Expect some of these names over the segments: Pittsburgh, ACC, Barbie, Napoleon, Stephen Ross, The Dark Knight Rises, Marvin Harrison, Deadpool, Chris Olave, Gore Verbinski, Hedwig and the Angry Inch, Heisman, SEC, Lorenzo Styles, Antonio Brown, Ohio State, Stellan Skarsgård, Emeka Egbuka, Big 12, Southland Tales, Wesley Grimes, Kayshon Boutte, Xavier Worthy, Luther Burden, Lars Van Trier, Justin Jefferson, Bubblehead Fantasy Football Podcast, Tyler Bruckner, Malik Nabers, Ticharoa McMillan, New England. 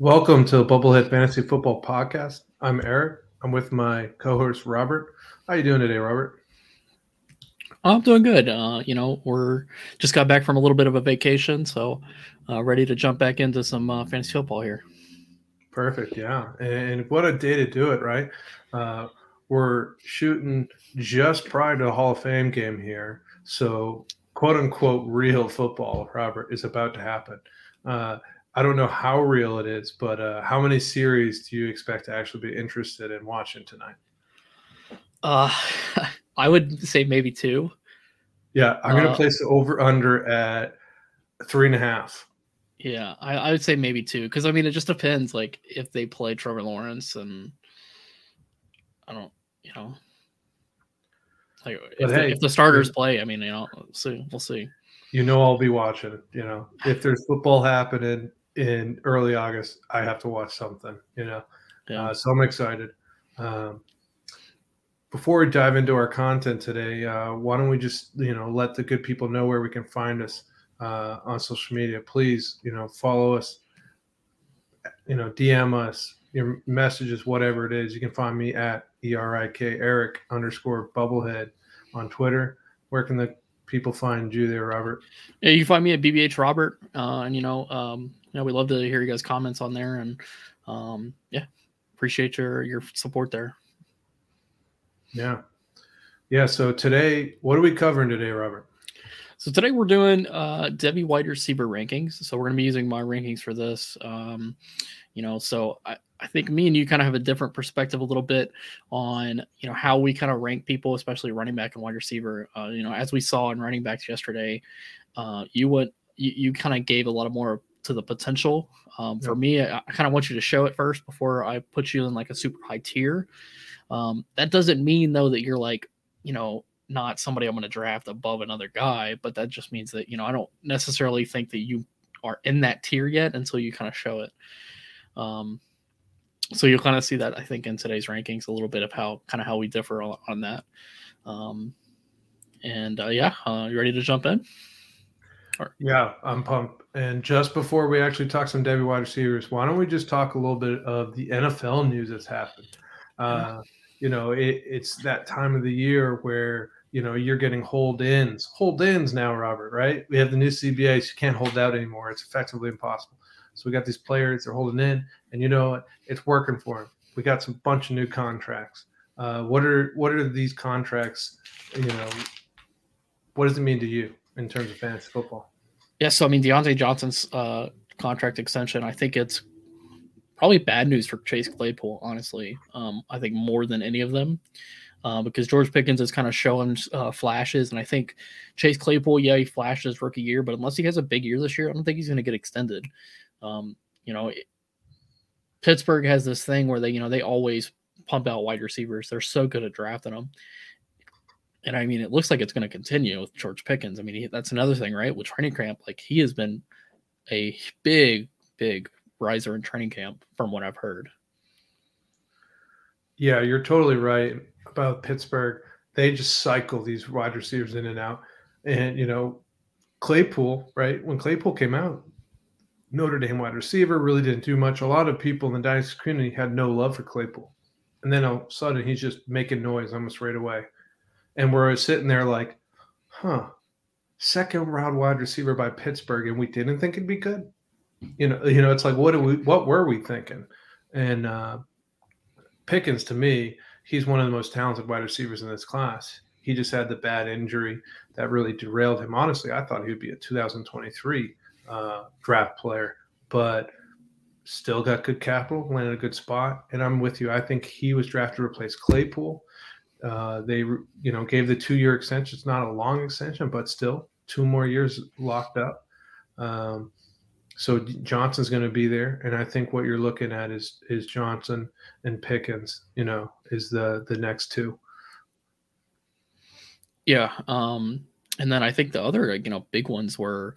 Welcome to the Bubblehead Fantasy Football Podcast. I'm Eric. I'm with my co-host Robert. How are you doing today, Robert? I'm doing good. We're just got back from a little bit of a vacation, so ready to jump back into some fantasy football here. Perfect, yeah. And what a day to do it, right? We're shooting just prior to the Hall of Fame game here, so quote-unquote real football, Robert, is about to happen. I don't know how real it is, but how many series do you expect to actually be interested in watching tonight? I would say maybe two. Yeah, I'm going to place the over-under at 3.5. Yeah, I would say maybe two because, I mean, it just depends, like, if they play Trevor Lawrence and if the starters play, I mean, we'll see. I'll be watching it. If there's football happening in early August, I have to watch something, Yeah. So I'm excited. Before we dive into our content today, why don't we just, let the good people know where we can find us on social media. Please, follow us, DM us, your messages, whatever it is. You can find me at ERIK_Bubblehead on Twitter. Where can the people find you there, Robert? Yeah, you can find me at BBH Robert. We love to hear you guys' comments on there, and appreciate your support there. Yeah. So today, what are we covering today, Robert? So today we're doing Debbie wide receiver rankings. So we're going to be using my rankings for this. So I think me and you kind of have a different perspective a little bit on, how we kind of rank people, especially running back and wide receiver. As we saw in running backs yesterday, you kind of gave a lot of more to the potential. For me, I kind of want you to show it first before I put you in like a super high tier. That doesn't mean though that you're like, not somebody I'm going to draft above another guy, but that just means that, I don't necessarily think that you are in that tier yet until you kind of show it. So you'll kind of see that, I think, in today's rankings, a little bit of how we differ on that. You ready to jump in? Right. Yeah, I'm pumped. And just before we actually talk some Debbie wide receivers, why don't we just talk a little bit of the NFL news that's happened? It's that time of the year where, you're getting hold-ins now, Robert, right? We have the new CBA, so you can't hold out anymore. It's effectively impossible. So we got these players, they're holding in, and it's working for them. We got some bunch of new contracts. What are these contracts, what does it mean to you in terms of fantasy football? Yeah, so, I mean, Deontay Johnson's contract extension, I think it's probably bad news for Chase Claypool, honestly, I think more than any of them. Because George Pickens is kind of showing flashes, and I think Chase Claypool, he flashed his rookie year, but unless he has a big year this year, I don't think he's going to get extended. Pittsburgh has this thing where they, they always pump out wide receivers. They're so good at drafting them. And, I mean, it looks like it's going to continue with George Pickens. I mean, that's another thing, right? With training camp, like he has been a big, big riser in training camp from what I've heard. Yeah, you're totally right about Pittsburgh. They just cycle these wide receivers in and out. And, Claypool, right? When Claypool came out, Notre Dame wide receiver really didn't do much. A lot of people in the dynasty community had no love for Claypool. And then all of a sudden he's just making noise almost right away. And we're sitting there like, second round wide receiver by Pittsburgh, and we didn't think it'd be good. It's like, what were we thinking? And Pickens, to me, he's one of the most talented wide receivers in this class. He just had the bad injury that really derailed him. Honestly, I thought he would be a 2023 draft player, but still got good capital, went in a good spot. And I'm with you. I think he was drafted to replace Claypool. They, gave the 2-year extension. It's not a long extension, but still 2 more years locked up. So Johnson's going to be there, and I think what you're looking at is Johnson and Pickens, is the next 2. Yeah, and then I think the other, big ones were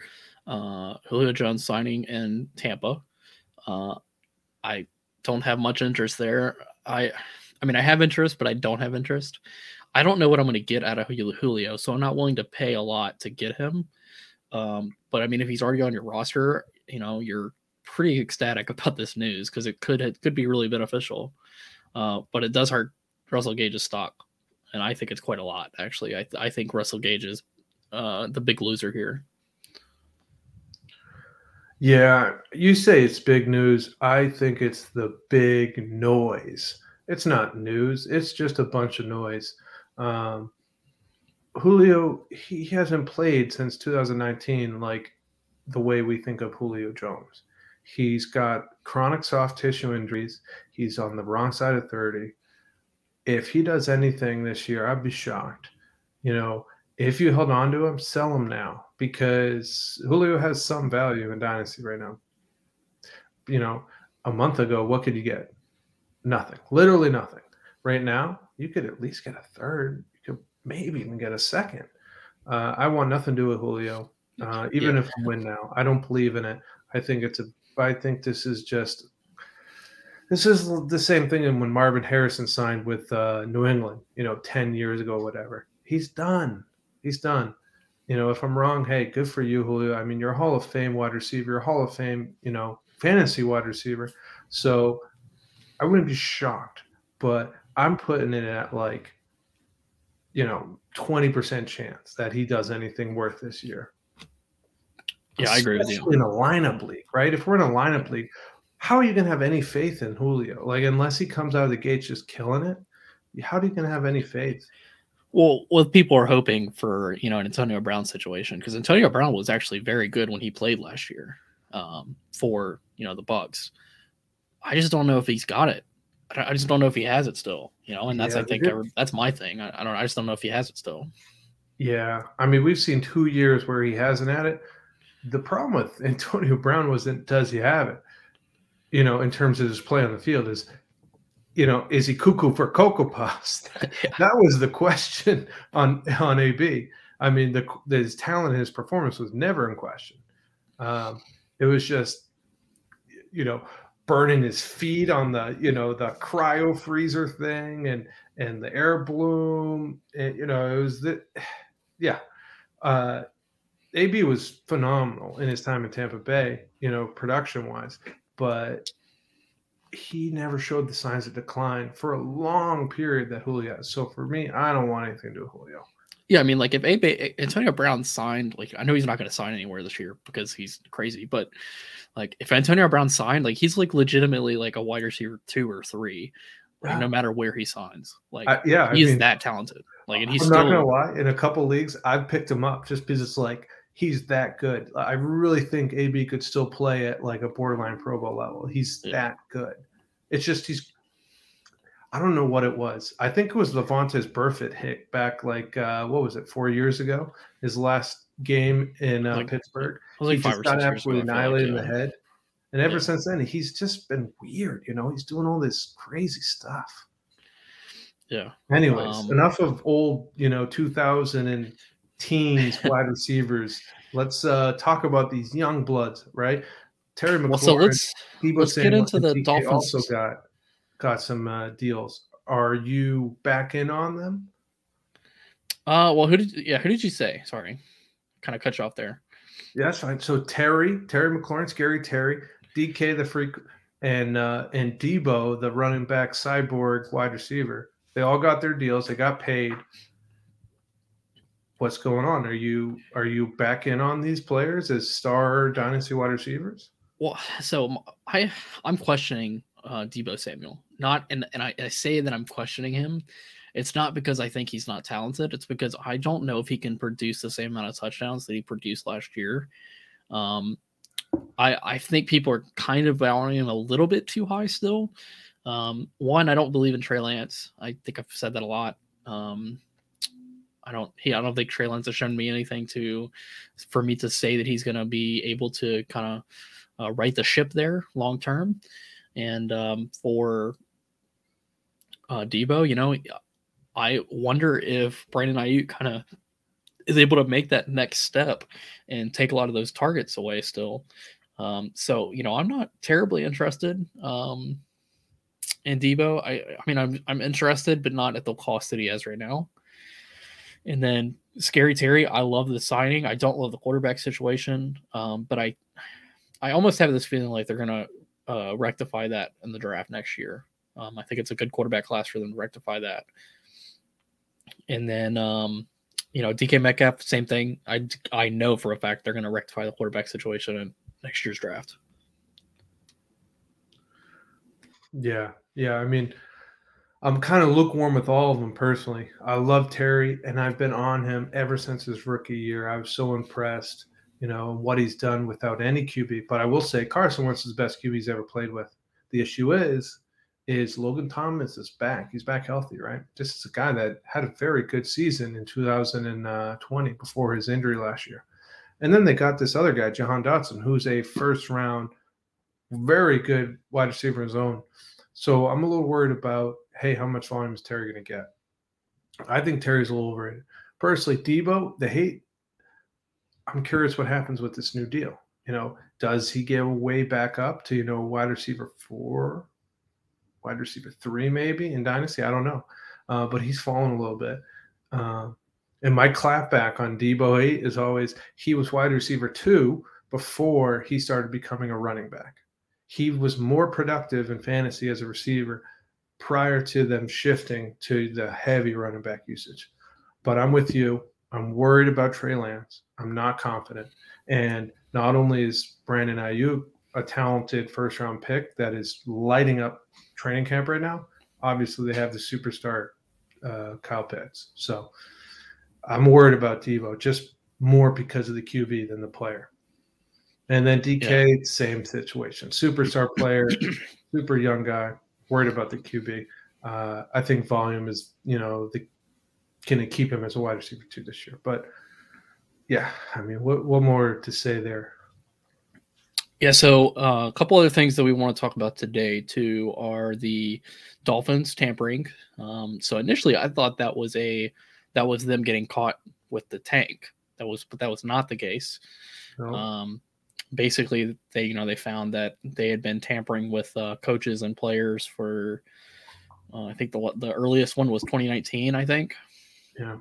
Julio Jones signing in Tampa. I don't have much interest there. I mean, I have interest, but I don't have interest. I don't know what I'm going to get out of Julio, so I'm not willing to pay a lot to get him. But, I mean, if he's already on your roster – you're pretty ecstatic about this news because it could be really beneficial. But it does hurt Russell Gage's stock, and I think it's quite a lot, actually. I think Russell Gage is the big loser here. Yeah, you say it's big news. I think it's the big noise. It's not news. It's just a bunch of noise. Julio, he hasn't played since 2019 like the way we think of Julio Jones. He's got chronic soft tissue injuries. He's on the wrong side of 30. If he does anything this year, I'd be shocked. You know, if you hold on to him, sell him now because Julio has some value in Dynasty right now. You know, a month ago, what could you get? Nothing, literally nothing. Right now, you could at least get a third. You could maybe even get a second. I want nothing to do with Julio, even if I win now. I don't believe in it. I think this is the same thing when Marvin Harrison signed with New England, 10 years ago, whatever. He's done. You know, if I'm wrong, hey, good for you, Julio. I mean, you're a Hall of Fame wide receiver, you're a Hall of Fame, fantasy wide receiver. So I wouldn't be shocked, but I'm putting it at 20% chance that he does anything worth this year. Yeah, I agree with you. In a lineup league, right? If we're in a lineup league, how are you going to have any faith in Julio? Unless he comes out of the gates just killing it, how are you going to have any faith? Well, people are hoping for, an Antonio Brown situation because Antonio Brown was actually very good when he played last year for, the Bucs. I just don't know if he's got it. I just don't know if he has it still, and that's, that's my thing. I don't know. I just don't know if he has it still. Yeah. I mean, we've seen 2 years where he hasn't had it. The problem with Antonio Brown wasn't does he have it, in terms of his play on the field is, is he cuckoo for Cocoa Puffs? That was the question on AB. I mean, his talent and his performance was never in question. It was just, burning his feet on the, the cryo freezer thing and the air bloom. And, it was AB was phenomenal in his time in Tampa Bay, production-wise, but he never showed the signs of decline for a long period that Julio has. So for me, I don't want anything to do with Julio. Yeah, I mean, if Antonio Brown signed, I know he's not going to sign anywhere this year because he's crazy, but if Antonio Brown signed, he's legitimately a wide receiver 2 or 3, wow. No matter where he signs. He's that talented. And he's not going to lie. In a couple leagues, I've picked him up just because it's he's that good. I really think AB could still play at a borderline Pro Bowl level. He's that good. It's just I don't know what it was. I think it was Levante's Burfitt hit back 4 years ago, his last game in Pittsburgh. He just got absolutely annihilated in the head. And ever since then, he's just been weird. He's doing all this crazy stuff. Yeah. Anyways, enough of old, 2010s wide receivers. Let's talk about these young bloods, right? Terry McLaurin. Well, so let's get into the Dolphins. Also got some deals. Are you back in on them? Who did you say? Sorry, kind of cut you off there. Yeah, that's fine. So Terry McLaurin, Scary Terry, DK the Freak, and Deebo the running back, cyborg wide receiver. They all got their deals. They got paid. What's going on? Are you back in on these players as star dynasty wide receivers? Well, so I'm questioning Deebo Samuel. I say that I'm questioning him. It's not because I think he's not talented. It's because I don't know if he can produce the same amount of touchdowns that he produced last year. I think people are kind of valuing him a little bit too high still. One, I don't believe in Trey Lance. I think I've said that a lot. I don't think Trey Lance has shown me anything for me to say that he's going to be able to kind of right the ship there long term. And for Deebo, I wonder if Brandon Ayuk kind of is able to make that next step and take a lot of those targets away still. I'm not terribly interested. And Deebo, I'm interested, but not at the cost that he has right now. And then Scary Terry, I love the signing. I don't love the quarterback situation, but I I almost have this feeling like they're going to rectify that in the draft next year. I think it's a good quarterback class for them to rectify that. And then, DK Metcalf, same thing. I know for a fact they're going to rectify the quarterback situation in next year's draft. Yeah. I mean, I'm kind of lukewarm with all of them personally. I love Terry, and I've been on him ever since his rookie year. I was so impressed, what he's done without any QB. But I will say Carson Wentz is the best QB he's ever played with. The issue is Logan Thomas is back. He's back healthy, right? This is a guy that had a very good season in 2020 before his injury last year. And then they got this other guy, Jahan Dotson, who's a first-round, very good wide receiver in his own. So I'm a little worried about, hey, how much volume is Terry going to get? I think Terry's a little overrated. Personally, Deebo, the hate, I'm curious what happens with this new deal. Does he get way back up to, wide receiver 4, wide receiver 3 maybe in Dynasty? I don't know. But he's fallen a little bit. And my clapback on Deebo 8 is always he was wide receiver 2 before he started becoming a running back. He was more productive in fantasy as a receiver prior to them shifting to the heavy running back usage. But I'm with you. I'm worried about Trey Lance. I'm not confident. And not only is Brandon Ayuk a talented first-round pick that is lighting up training camp right now, obviously they have the superstar Kyle Pitts. So I'm worried about Deebo, just more because of the QB than the player. And then DK, Same situation. Superstar player, super young guy, worried about the QB. I think volume is, going to keep him as a wide receiver 2 this year. But, what more to say there? Yeah, so a couple other things that we want to talk about today, too, are the Dolphins tampering. So initially I thought that was them getting caught with the tank. But that was not the case. No. Basically, they they found that they had been tampering with coaches and players for I think the earliest one was 2019, I think. Yeah.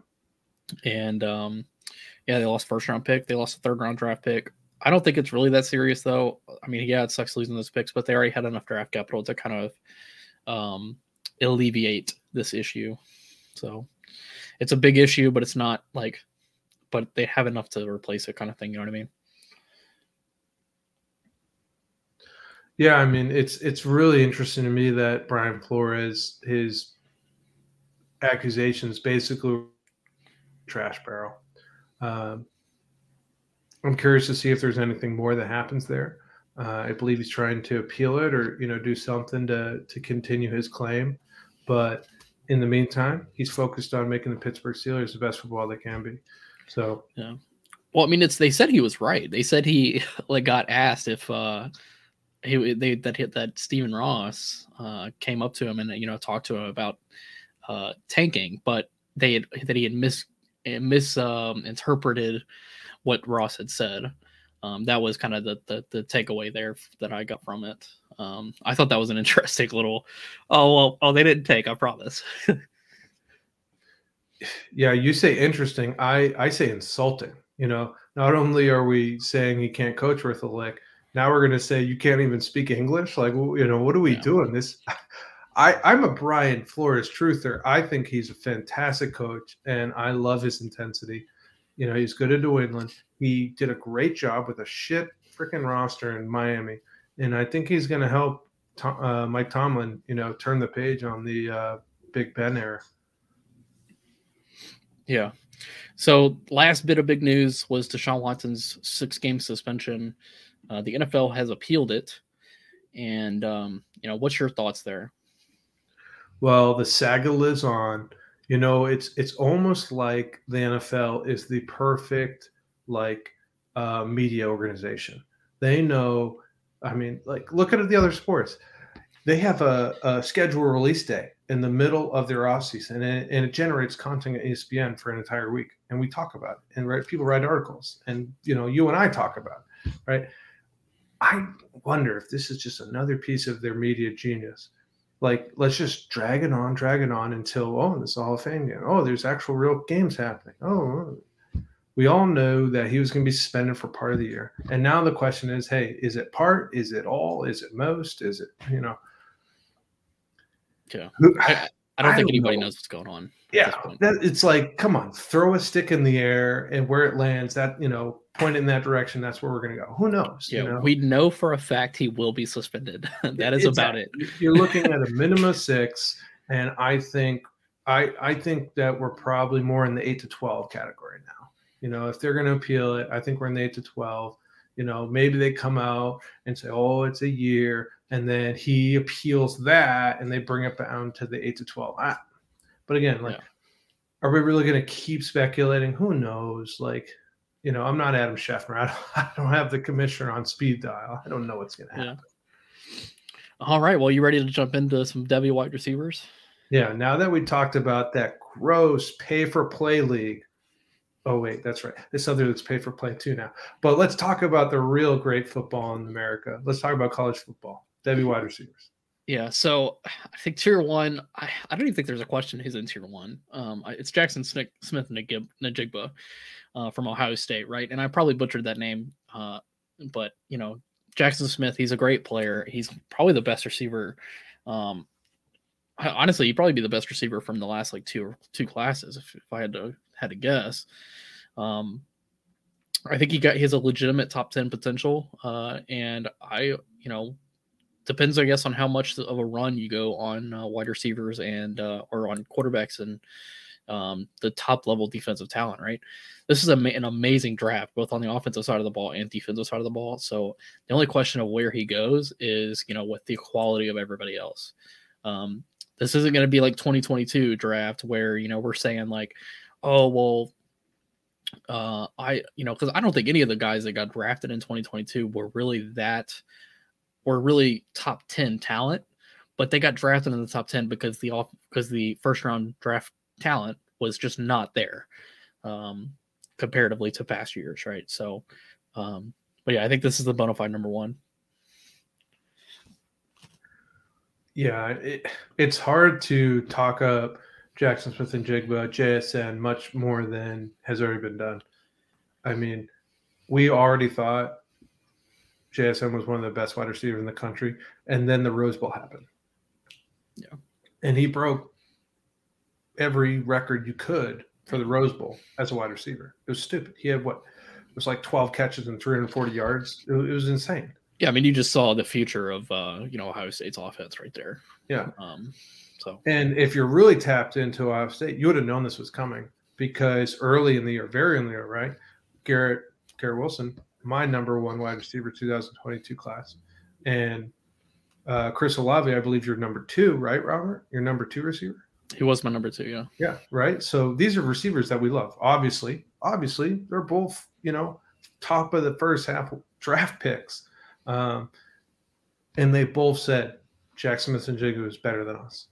And they lost first round pick. They lost a third round draft pick. I don't think it's really that serious though. I mean, it sucks losing those picks, but they already had enough draft capital to kind of alleviate this issue. So it's a big issue, but it's not but they have enough to replace it kind of thing. You know what I mean? Yeah, I mean, it's really interesting to me that Brian Flores, his accusations basically trash barrel. I'm curious to see if there's anything more that happens there. I believe he's trying to appeal it or, do something to continue his claim. But in the meantime, he's focused on making the Pittsburgh Steelers the best football they can be. So, yeah. Well, I mean, they said he was right. They said he got asked if Stephen Ross came up to him and talked to him about tanking, but he had misinterpreted what Ross had said. That was kind of the takeaway there that I got from it. I thought that was an interesting little. They didn't take. I promise. Yeah, you say interesting. I say insulting. Not only are we saying he can't coach worth a lick. Now we're going to say you can't even speak English. What are we doing? This, I'm a Brian Flores truther. I think he's a fantastic coach, and I love his intensity. He's good at New England. He did a great job with a shit freaking roster in Miami, and I think he's going to help Mike Tomlin, turn the page on the Big Ben era. Yeah. So last bit of big news was Deshaun Watson's 6-game suspension. The NFL has appealed it. And, what's your thoughts there? Well, the saga lives on. It's almost like the NFL is the perfect, media organization. They know, look at the other sports. They have a scheduled release day in the middle of their offseason, and it generates content at ESPN for an entire week. And we talk about it, and people write articles, and, you and I talk about it, right? I wonder if this is just another piece of their media genius. Let's just drag it on until, this is a Hall of Fame game. Oh, there's actual real games happening. Oh, We all know that he was going to be suspended for part of the year. And now the question is, hey, is it part? Is it all? Is it most? Is it, you know? Yeah. I don't think anybody knows what's going on. Yeah. It's like, come on, throw a stick in the air and where it lands, that, you know, point in that direction. That's where we're going to go. Who knows? Yeah. You know? We know for a fact he will be suspended. That is about it. You're looking at a minimum of 6. And I think that we're probably more in the 8 to 12 category now. You know, if they're going to appeal it, I think we're in the 8 to 12. You know, maybe they come out and say, oh, it's a year. And then he appeals that and they bring it down to the 8 to 12. But again, like, Are we really going to keep speculating? Who knows? Like, you know, I'm not Adam Schefter. I don't have the commissioner on speed dial. I don't know what's going to happen. Yeah. All right. Well, you ready to jump into some Debbie wide receivers? Yeah. Now that we talked about that gross pay-for-play league. Oh, wait, that's right. There's something that's pay for play too now. But let's talk about the real great football in America. Let's talk about college football. Debbie wide receivers. Yeah, so I think tier one, I don't even think there's a question who's in tier one. It's Jaxon Smith-Njigba from Ohio State, right? And I probably butchered that name. But, you know, Jaxon Smith, he's a great player. He's probably the best receiver. Honestly, he'd probably be the best receiver from the last, like, two classes if I had to guess. I think he has a legitimate top 10 potential. And depends, I guess, on how much of a run you go on wide receivers and or on quarterbacks and the top level defensive talent, right? This is an amazing draft, both on the offensive side of the ball and defensive side of the ball. So the only question of where he goes is, you know, with the quality of everybody else. This isn't going to be like 2022 draft where, you know, we're saying like, oh, well, because I don't think any of the guys that got drafted in 2022 were really top 10 talent, but they got drafted in the top 10 because the first round draft talent was just not there, comparatively to past years. Right. So, but yeah, I think this is the bona fide number one. Yeah. It's hard to talk up Jaxon Smith-Njigba, JSN, much more than has already been done. I mean, we already thought JSN was one of the best wide receivers in the country, and then the Rose Bowl happened. Yeah. And he broke every record you could for the Rose Bowl as a wide receiver. It was stupid. He had it was like 12 catches and 340 yards. It was insane. Yeah, I mean, you just saw the future of, Ohio State's offense right there. Yeah. So. And if you're really tapped into Ohio State, you would have known this was coming because early in the year, very early in the year, right? Garrett Wilson, my number one wide receiver 2022 class. And Chris Olave, I believe you're number 2, right, Robert? Your number 2 receiver? He was my number 2, yeah. Yeah, right? So these are receivers that we love, obviously. Obviously, they're both, you know, top of the first half draft picks. And they both said Jaxon Smith-Njigba is better than us.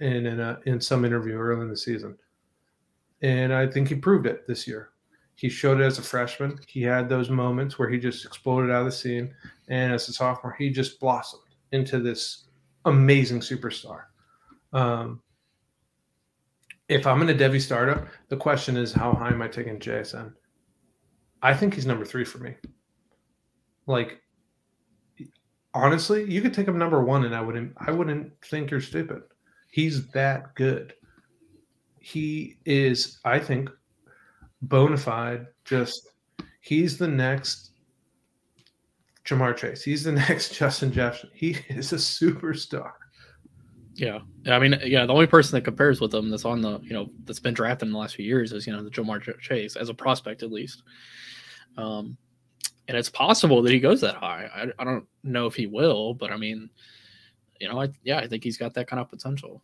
And in some interview early in the season. And I think he proved it this year. He showed it as a freshman. He had those moments where he just exploded out of the scene. And as a sophomore, he just blossomed into this amazing superstar. If I'm in a Devy startup, the question is, how high am I taking JSN? I think he's number 3 for me. Like, honestly, you could take him number 1 and I wouldn't think you're stupid. He's that good. He is, I think, bona fide. Just he's the next Jamar Chase. He's the next Justin Jefferson. He is a superstar. Yeah, I mean, yeah. The only person that compares with him that's on the, you know, that's been drafted in the last few years is, you know, the Jamar Chase as a prospect at least. And it's possible that he goes that high. I don't know if he will, but I mean. You know, I think he's got that kind of potential.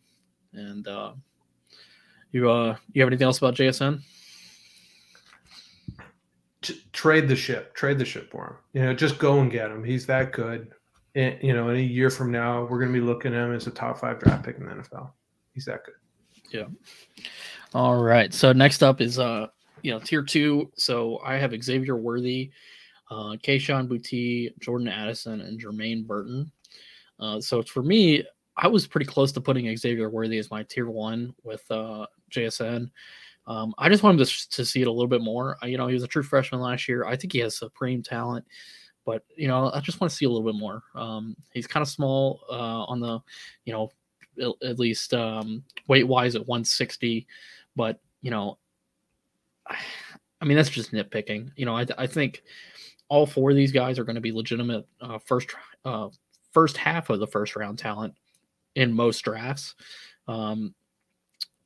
And you have anything else about JSN? Trade the ship for him. You know, just go and get him. He's that good. And, you know, in a year from now, we're going to be looking at him as a top 5 draft pick in the NFL. He's that good. Yeah. All right. So next up is, tier 2. So I have Xavier Worthy, Kayshon Boutte, Jordan Addison, and Jermaine Burton. So for me, I was pretty close to putting Xavier Worthy as my tier 1 with JSN. I just want him to see it a little bit more. You know, he was a true freshman last year. I think he has supreme talent, but, you know, I just want to see a little bit more. He's kind of small on the, you know, at least weight-wise at 160, but, you know, I mean, that's just nitpicking. You know, I think all four of these guys are going to be legitimate first half of the first round talent in most drafts.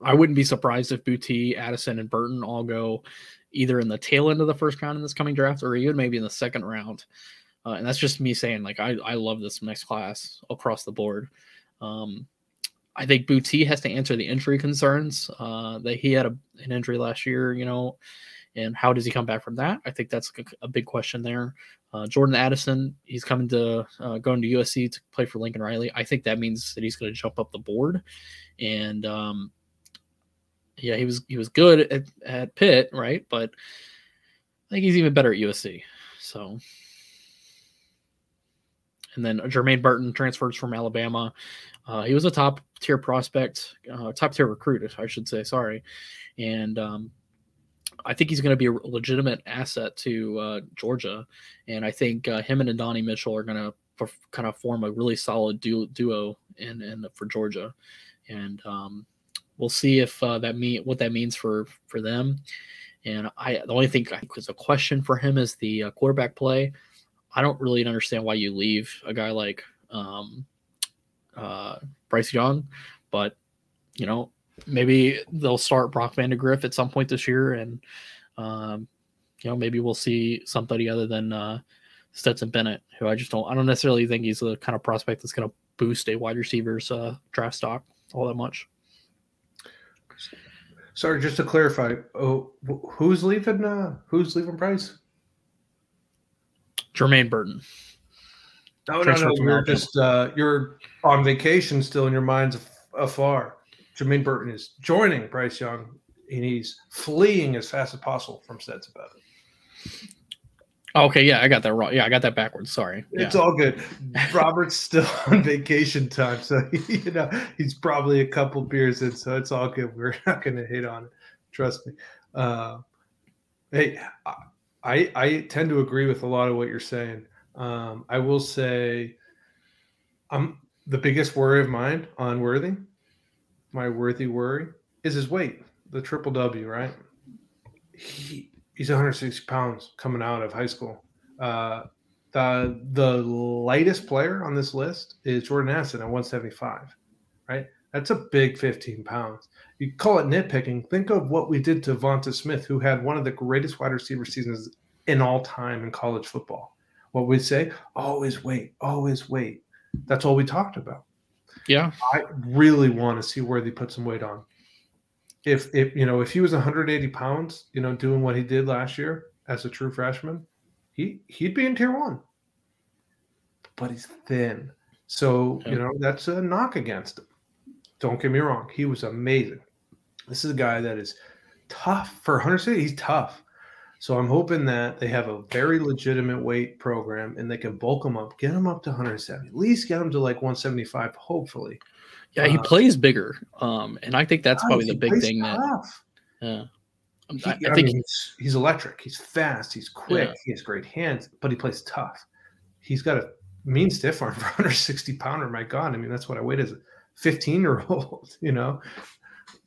I wouldn't be surprised if Boutte, Addison, and Burton all go either in the tail end of the first round in this coming draft or even maybe in the second round. And that's just me saying, like, I love this next class across the board. I think Boutte has to answer the injury concerns that he had an injury last year, you know, and how does he come back from that? I think that's a big question there. Jordan Addison, he's coming to going to USC to play for Lincoln Riley. I think that means that he's going to jump up the board. And yeah, he was good at Pitt, right? But I think he's even better at USC. So, and then Jermaine Burton transfers from Alabama. He was a top tier recruit, I should say. Sorry, and I think he's going to be a legitimate asset to Georgia, and I think him and Donnie Mitchell are going to kind of form a really solid duo in for Georgia, and we'll see if what that means for them. And the only thing I think is a question for him is the quarterback play. I don't really understand why you leave a guy like Bryce Young, but you know, maybe they'll start Brock Vandegrift at some point this year, and you know, maybe we'll see somebody other than Stetson Bennett, who I don't necessarily think he's the kind of prospect that's going to boost a wide receiver's draft stock all that much. Sorry, just to clarify, who's leaving Bryce? Jermaine Burton. No. You're just you're on vacation still, and your mind's afar. Jermaine Burton is joining Bryce Young, and he's fleeing as fast as possible from Stetson Bennett. Okay, yeah, I got that wrong. Yeah, I got that backwards. Sorry. It's all good. Robert's still on vacation time, so you know he's probably a couple beers in, so it's all good. We're not going to hate on it. Trust me. Hey, I tend to agree with a lot of what you're saying. I will say the biggest worry of mine on Worthy, my Worthy worry, is his weight, the triple W, right? He's 160 pounds coming out of high school. The lightest player on this list is Jordan Addison at 175, right? That's a big 15 pounds. You call it nitpicking. Think of what we did to Vonta Smith, who had one of the greatest wide receiver seasons in all time in college football. What we say, always wait. That's all we talked about. Yeah. I really want to see where they put some weight on. If you know, if he was 180 pounds, you know, doing what he did last year as a true freshman, he'd be in tier one. But he's thin. So, you know, that's a knock against him. Don't get me wrong. He was amazing. This is a guy that is tough for 160. He's tough. So I'm hoping that they have a very legitimate weight program and they can bulk him up, get him up to 170, at least get him to like 175, hopefully. Yeah, he plays bigger. And I think that's probably the big thing. Tough. I think he's electric. He's fast. He's quick. Yeah. He has great hands, but he plays tough. He's got a mean stiff arm for 160 pounder. My God. I mean, that's what I weighed as a 15-year-old, you know,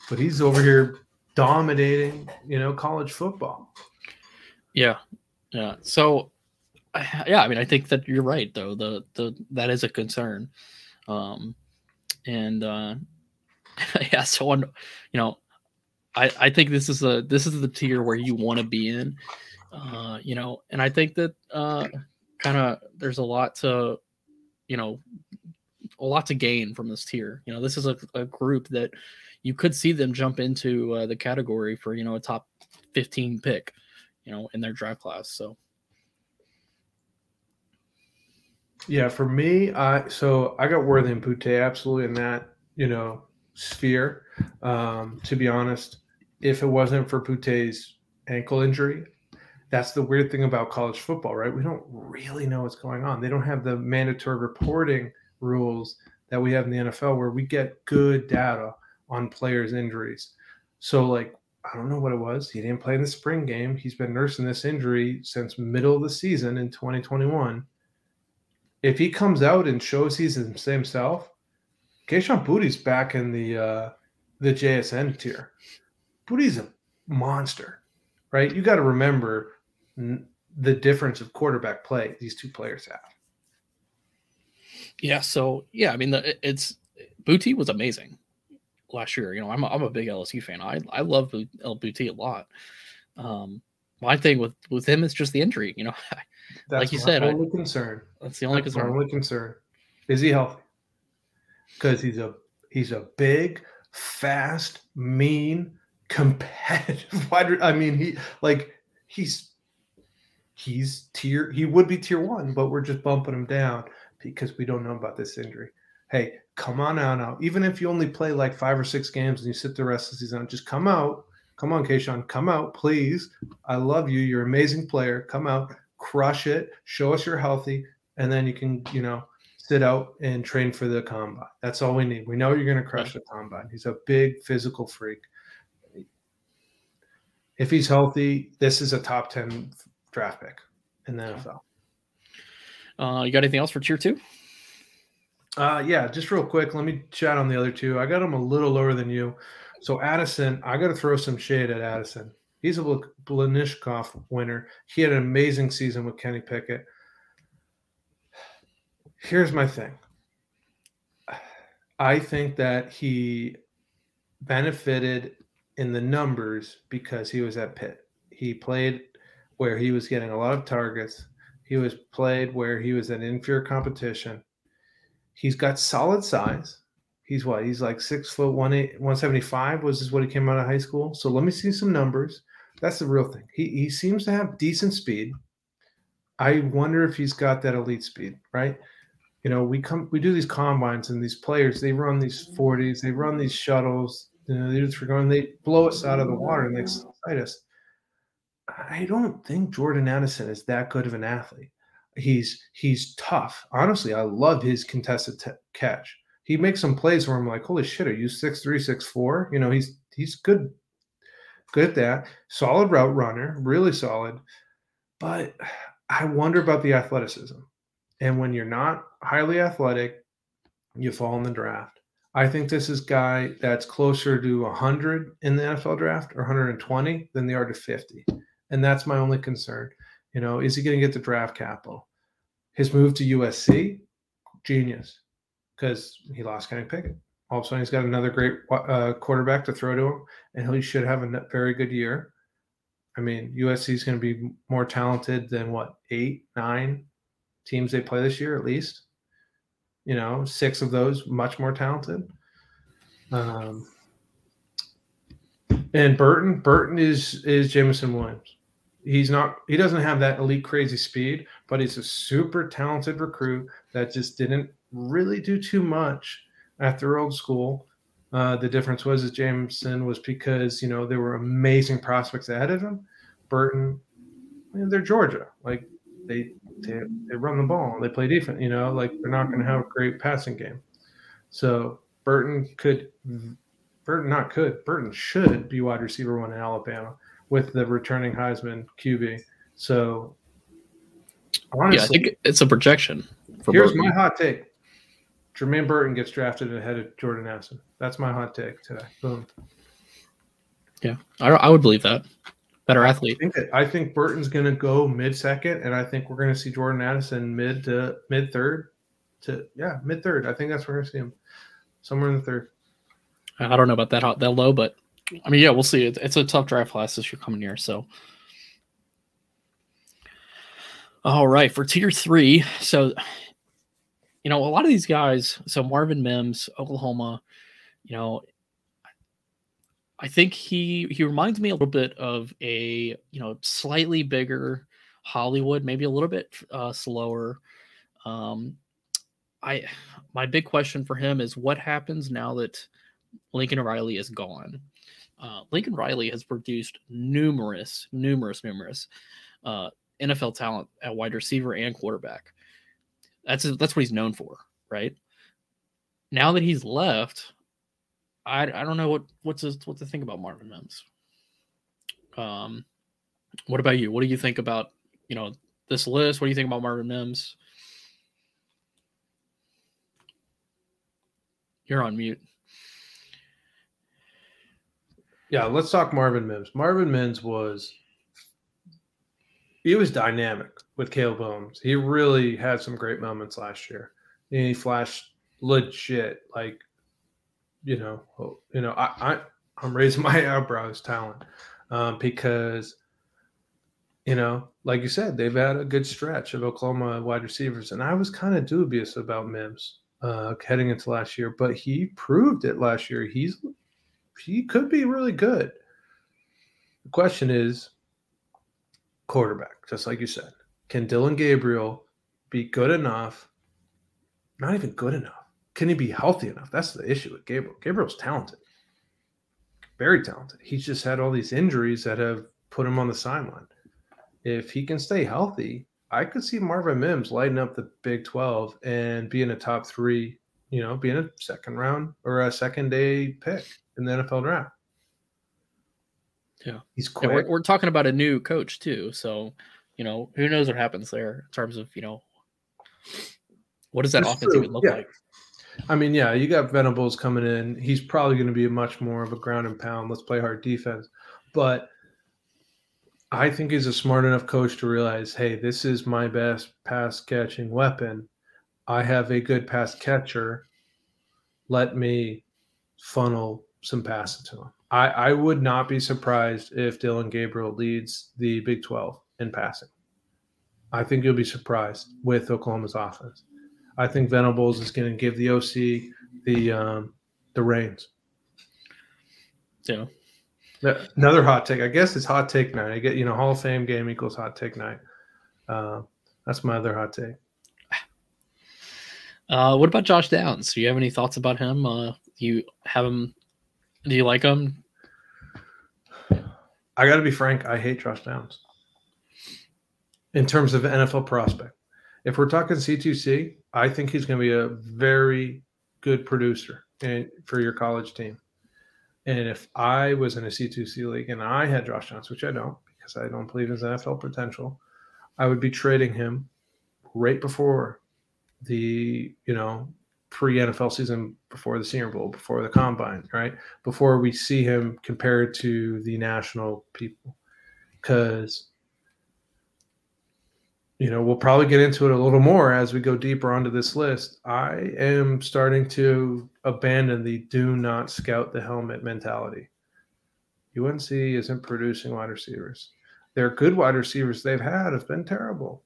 but he's over here dominating, you know, college football. Yeah. So, yeah, I mean, I think that you're right, though. That is a concern, yeah. So, on, you know, I think this is the tier where you want to be in, you know, and I think that kind of there's a lot to gain from this tier. You know, this is a group that you could see them jump into the category for, you know, a top 15 pick, you know, in their draft class. So, yeah, for me, I got Worthy and Boutte absolutely in that, you know, sphere. To be honest, if it wasn't for Boutte's ankle injury, that's the weird thing about college football, right? We don't really know what's going on. They don't have the mandatory reporting rules that we have in the NFL where we get good data on players' injuries. So, like, I don't know what it was. He didn't play in the spring game. He's been nursing this injury since middle of the season in 2021. If he comes out and shows he's himself, Kayshon Boutte's back in the JSN tier. Boutte's a monster, right? You got to remember the difference of quarterback play these two players have. Yeah, so, yeah, I mean, Boutte was amazing last year. You know, I'm a big LSU fan. I love Boutte a lot. My thing with him is just the injury. You know, that's like you said, only concern. That's the only concern. Only concern is he healthy? Because he's a big, fast, mean, competitive wide. I mean, he's tier. He would be tier one, but we're just bumping him down because we don't know about this injury. Hey, come on out now. Even if you only play like 5 or 6 games and you sit the rest of the season, just come out. Come on, Kayshon, come out, please. I love you. You're an amazing player. Come out, crush it, show us you're healthy, and then you can, you know, sit out and train for the combine. That's all we need. We know you're going to crush the combine. He's a big physical freak. If he's healthy, this is a top 10 draft pick in the NFL. You got anything else for tier 2? Yeah, just real quick, let me chat on the other two. I got them a little lower than you. So Addison, I got to throw some shade at Addison. He's a Blynnyshkoff winner. He had an amazing season with Kenny Pickett. Here's my thing. I think that he benefited in the numbers because he was at Pitt. He played where he was getting a lot of targets. He was played where he was in inferior competition. He's got solid size. He's what? He's like 6 foot 175 was what he came out of high school. So let me see some numbers. That's the real thing. He seems to have decent speed. I wonder if he's got that elite speed, right? You know, we do these combines and these players, they run these 40s, they run these shuttles, you know, they blow us out of the water and they excite us. I don't think Jordan Addison is that good of an athlete. He's tough. Honestly, I love his contested catch. He makes some plays where I'm like, holy shit, are you 6'3", 6'4"? You know, he's good at that. Solid route runner, really solid. But I wonder about the athleticism. And when you're not highly athletic, you fall in the draft. I think this is a guy that's closer to 100 in the NFL draft or 120 than they are to 50. And that's my only concern. You know, is he going to get the draft capital? His move to USC, genius, because he lost Kenny Pickett. All of a sudden, he's got another great quarterback to throw to him, and he should have a very good year. I mean, USC is going to be more talented than, 8, 9 teams they play this year at least. You know, 6 of those much more talented. And Burton is Jamison Williams. He doesn't have that elite crazy speed, but he's a super talented recruit that just didn't really do too much after old school. The difference was that Jamison was because, you know, there were amazing prospects ahead of him. Burton, you know, they're Georgia. Like they run the ball, they play defense, you know, like they're not going to have a great passing game. So Burton should be wide receiver 1 in Alabama with the returning Heisman QB. So honestly, yeah, I think it's a projection. Here's my hot take. Jermaine Burton gets drafted ahead of Jordan Addison. That's my hot take today. Boom. Yeah, I would believe that. Better athlete. I think Burton's going to go mid-second, and I think we're going to see Jordan Addison mid-third. I think that's where we're going to see him, somewhere in the third. I don't know about that low, but I mean, yeah, we'll see. It's a tough draft class this year coming here. So, all right, for tier 3. So, you know, a lot of these guys. So Marvin Mims, Oklahoma. You know, I think he reminds me a little bit of a, you know, slightly bigger Hollywood, maybe a little bit slower. My big question for him is what happens now that Lincoln Riley is gone. Lincoln Riley has produced numerous NFL talent at wide receiver and quarterback. That's what he's known for, right? Now that he's left, I don't know what to think about Marvin Mims. What about you? What do you think about, you know, this list? What do you think about Marvin Mims? You're on mute. Yeah, let's talk Marvin Mims. Marvin Mims was dynamic with Caleb Williams. He really had some great moments last year. And he flashed legit, like, I'm raising my eyebrows talent because, you know, like you said, they've had a good stretch of Oklahoma wide receivers. And I was kind of dubious about Mims heading into last year, but he proved it last year. He could be really good. The question is quarterback, just like you said. Can Dylan Gabriel be good enough? Not even good enough. Can he be healthy enough? That's the issue with Gabriel. Gabriel's talented. Very talented. He's just had all these injuries that have put him on the sideline. If he can stay healthy, I could see Marvin Mims lighting up the Big 12 and being a top three, being a second round or a second day pick in the NFL draft. Yeah. He's quick. Yeah, we're talking about a new coach too. So, who knows what happens there in terms of, what does that offense even look like? I mean, yeah, you got Venables coming in. He's probably going to be much more of a ground and pound. Let's play hard defense. But I think he's a smart enough coach to realize, hey, this is my best pass catching weapon. I have a good pass catcher. Let me funnel some passes to him. I would not be surprised if Dylan Gabriel leads the Big 12 in passing. I think you'll be surprised with Oklahoma's offense. I think Venables is going to give the OC the reins. Yeah. Another hot take. I guess it's hot take night. I get, Hall of Fame game equals hot take night. That's my other hot take. What about Josh Downs? Do you have any thoughts about him? Do you like him? I got to be frank. I hate Josh Downs in terms of NFL prospect. If we're talking C2C, I think he's going to be a very good producer for your college team. And if I was in a C2C league and I had Josh Downs, which I don't because I don't believe his NFL potential, I would be trading him right before the, pre-NFL season, before the Senior Bowl, before the Combine, right? Before we see him compared to the national people. Because, we'll probably get into it a little more as we go deeper onto this list. I am starting to abandon the do not scout the helmet mentality. UNC isn't producing wide receivers. Their good wide receivers they've had have been terrible.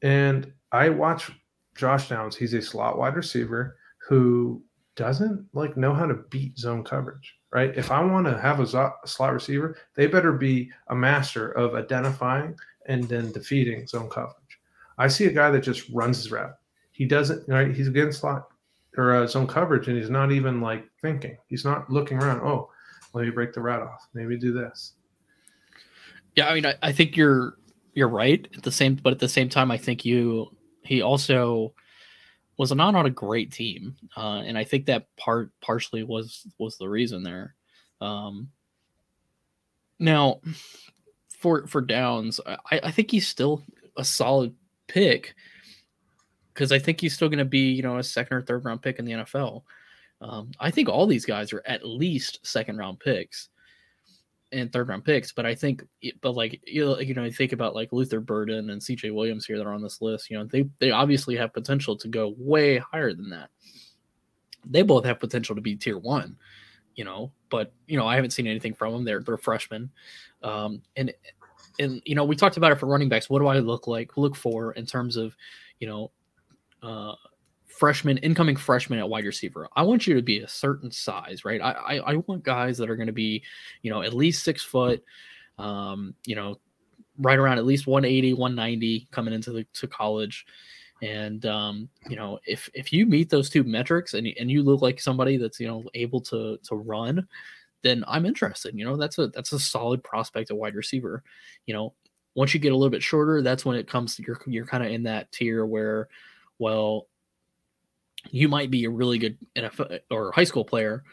And I watch Josh Downs. He's a slot wide receiver who doesn't know how to beat zone coverage, right? If I want to have a slot receiver, they better be a master of identifying and then defeating zone coverage. I see a guy that just runs his route. He doesn't, right? He's against slot or zone coverage, and he's not even thinking. He's not looking around. Oh, let me break the route off. Maybe do this. Yeah, I mean, I think you're right. At the same time, I think he also was not on a great team, and I think that partially was the reason there. Now. For Downs, I think he's still a solid pick because I think he's still going to be, a second or third round pick in the NFL. I think all these guys are at least second round picks and third round picks. But I think, you think about Luther Burden and CJ Williams here that are on this list. They obviously have potential to go way higher than that. They both have potential to be tier one. I haven't seen anything from them. They're freshmen. And we talked about it for running backs. What do I look for in terms of, incoming freshmen at wide receiver? I want you to be a certain size, right? I want guys that are going to be, at least 6 foot, right around at least 180, 190 coming into to college. And, if you meet those two metrics and you look like somebody that's, able to run, then I'm interested. That's a solid prospect, a wide receiver. Once you get a little bit shorter, that's when it comes to you're kind of in that tier where, well, you might be a really good NFL or high school player,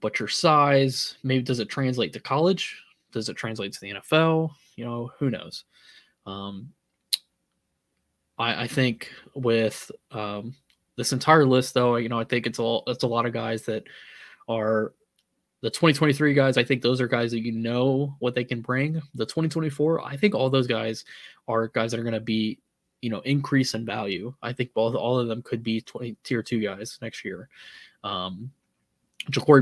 but your size, maybe does it translate to college? Does it translate to the NFL? You know, who knows? I think with this entire list, though, you know, I think it's a lot of guys that are the 2023 guys. I think those are guys that you know what they can bring. The 2024, I think all those guys are guys that are going to be, you know, increase in value. I think all of them could be tier two guys next year. Ja'Cory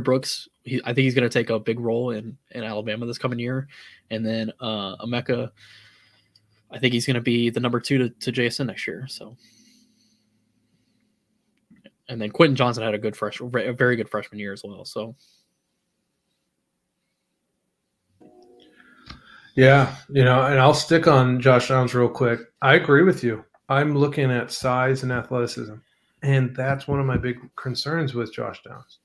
Brooks, I think he's going to take a big role in Alabama this coming year. And then Emeka, I think he's going to be the number two to JSN next year. So, and then Quentin Johnson had a very good freshman year as well. So, yeah, you know, and I'll stick on Josh Downs real quick. I agree with you. I'm looking at size and athleticism, and that's one of my big concerns with Josh Downs.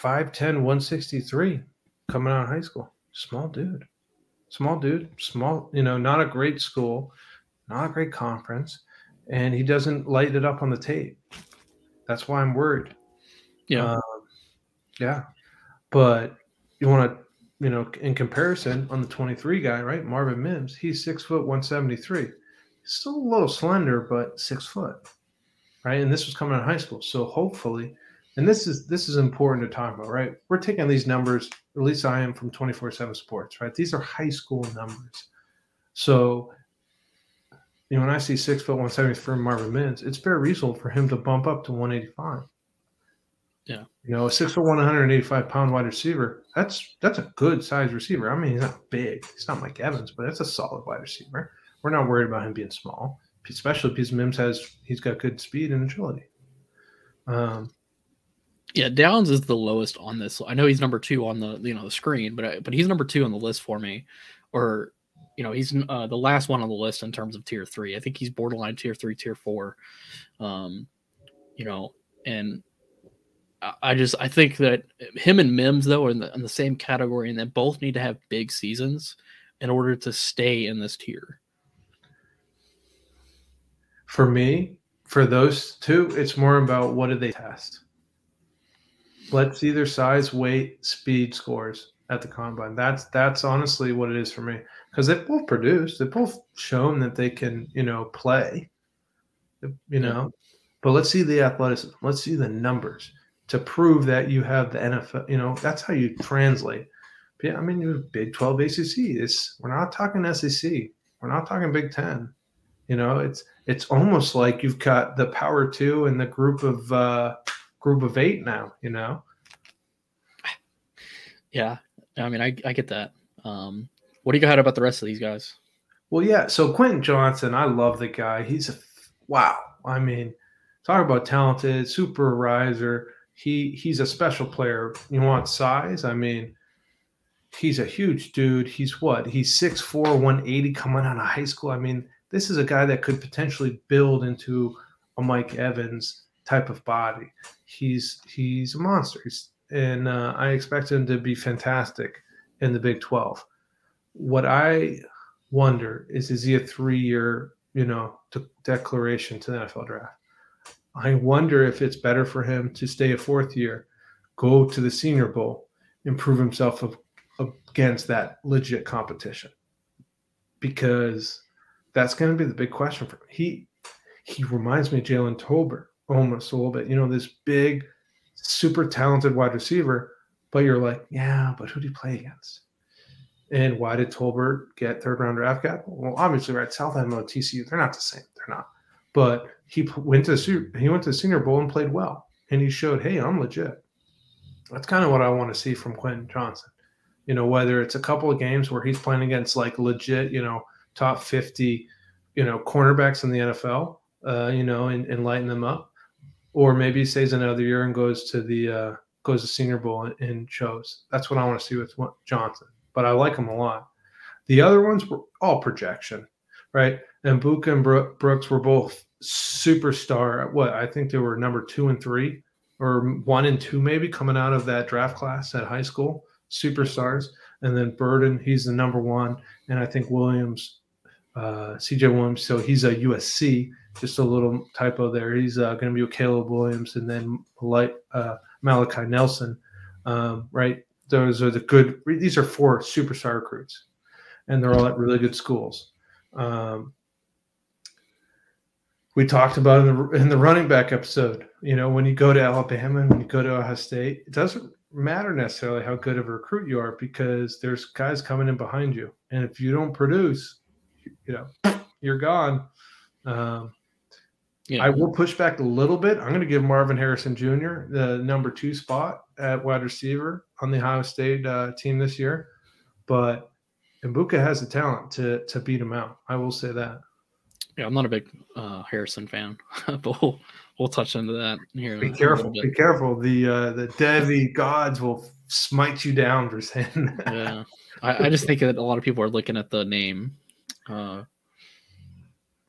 5'10", 163, coming out of high school. Small dude, you know, not a great school, not a great conference, and he doesn't light it up on the tape. That's why I'm worried. Yeah. But you want to, you know, in comparison on the 23 guy, right? Marvin Mims, he's 6 foot, 173. Still a little slender, but 6 foot, right? And this was coming out of high school. So hopefully, and this is important to talk about, right? We're taking these numbers, at least I am, from 24/7 Sports, right? These are high school numbers. So, you know, when I see 6 foot, 173 for Marvin Mims, it's very reasonable for him to bump up to 185. Yeah, you know, a 6 foot 185-pound wide receiver. That's a good size receiver. I mean, he's not big. He's not Mike Evans, but that's a solid wide receiver. We're not worried about him being small, especially because Mims he's got good speed and agility. Yeah, Downs is the lowest on this. I know he's number two on the, you know, the screen, but he's number two on the list for me, or, you know, he's the last one on the list in terms of tier three. I think he's borderline tier three, tier four. You know, and I think that him and Mims, though, are in the same category, and they both need to have big seasons in order to stay in this tier. For me, for those two, it's more about what do they test. Let's see their size, weight, speed scores at the combine. That's honestly what it is for me, because they've both produced. They've both shown that they can, you know, play, you know. But let's see the athleticism. Let's see the numbers to prove that you have the NFL, you know, that's how you translate. But yeah, I mean, you're Big 12, ACC. We're not talking SEC. We're not talking Big 10. You know, it's almost like you've got the Power 2 and the group of 8 now, you know? Yeah, I mean, I get that. What do you got about the rest of these guys? Well, yeah, so Quentin Johnson, I love the guy. He's wow. I mean, talk about talented, super riser. He's a special player. You want size? I mean, he's a huge dude. He's what? He's 6'4", 180 coming out of high school. I mean, this is a guy that could potentially build into a Mike Evans type of body. He's a monster. And I expect him to be fantastic in the Big 12. What I wonder is he a 3-year, you know, declaration to the NFL draft? I wonder if it's better for him to stay a fourth year, go to the Senior Bowl, improve himself against that legit competition, because that's going to be the big question for him. He reminds me of Jalen Tolbert almost a little bit. You know, this big, super talented wide receiver, but you're like, yeah, but who do you play against? And why did Tolbert get third-round draft capital? Well, obviously, right, South Alabama, TCU, they're not the same. They're not. But he went to the Senior Bowl and played well, and he showed, hey, I'm legit. That's kind of what I want to see from Quentin Johnson. You know, whether it's a couple of games where he's playing against, like, legit, you know, top 50, you know, cornerbacks in the NFL, you know, and lighten them up, or maybe he stays another year and goes to Senior Bowl and shows. That's what I want to see with Johnson. But I like him a lot. The other ones were all projection, right? And Buka and Brooks were both superstar. I think they were number 2 and 3, or 1 and 2 maybe, coming out of that draft class at high school. Superstars. And then Burton, he's the number 1. And I think Williams, C.J. Williams, so he's a USC, just a little typo there. He's going to be with Caleb Williams, and then Malachi Nelson, right? those are the good – these are four superstar recruits, and they're all at really good schools. We talked about in the running back episode, when you go to Alabama and when you go to Ohio State, it doesn't matter necessarily how good of a recruit you are because there's guys coming in behind you. And if you don't produce, you're gone. I will push back a little bit. I'm going to give Marvin Harrison Jr. the number 2 spot at wide receiver on the Ohio State team this year. But Egbuka has the talent to beat him out. I will say that. Yeah, I'm not a big Harrison fan, but we'll touch into that here. Be careful! Be careful! The Devi gods will smite you down for saying that. Yeah, I just think that a lot of people are looking at the name.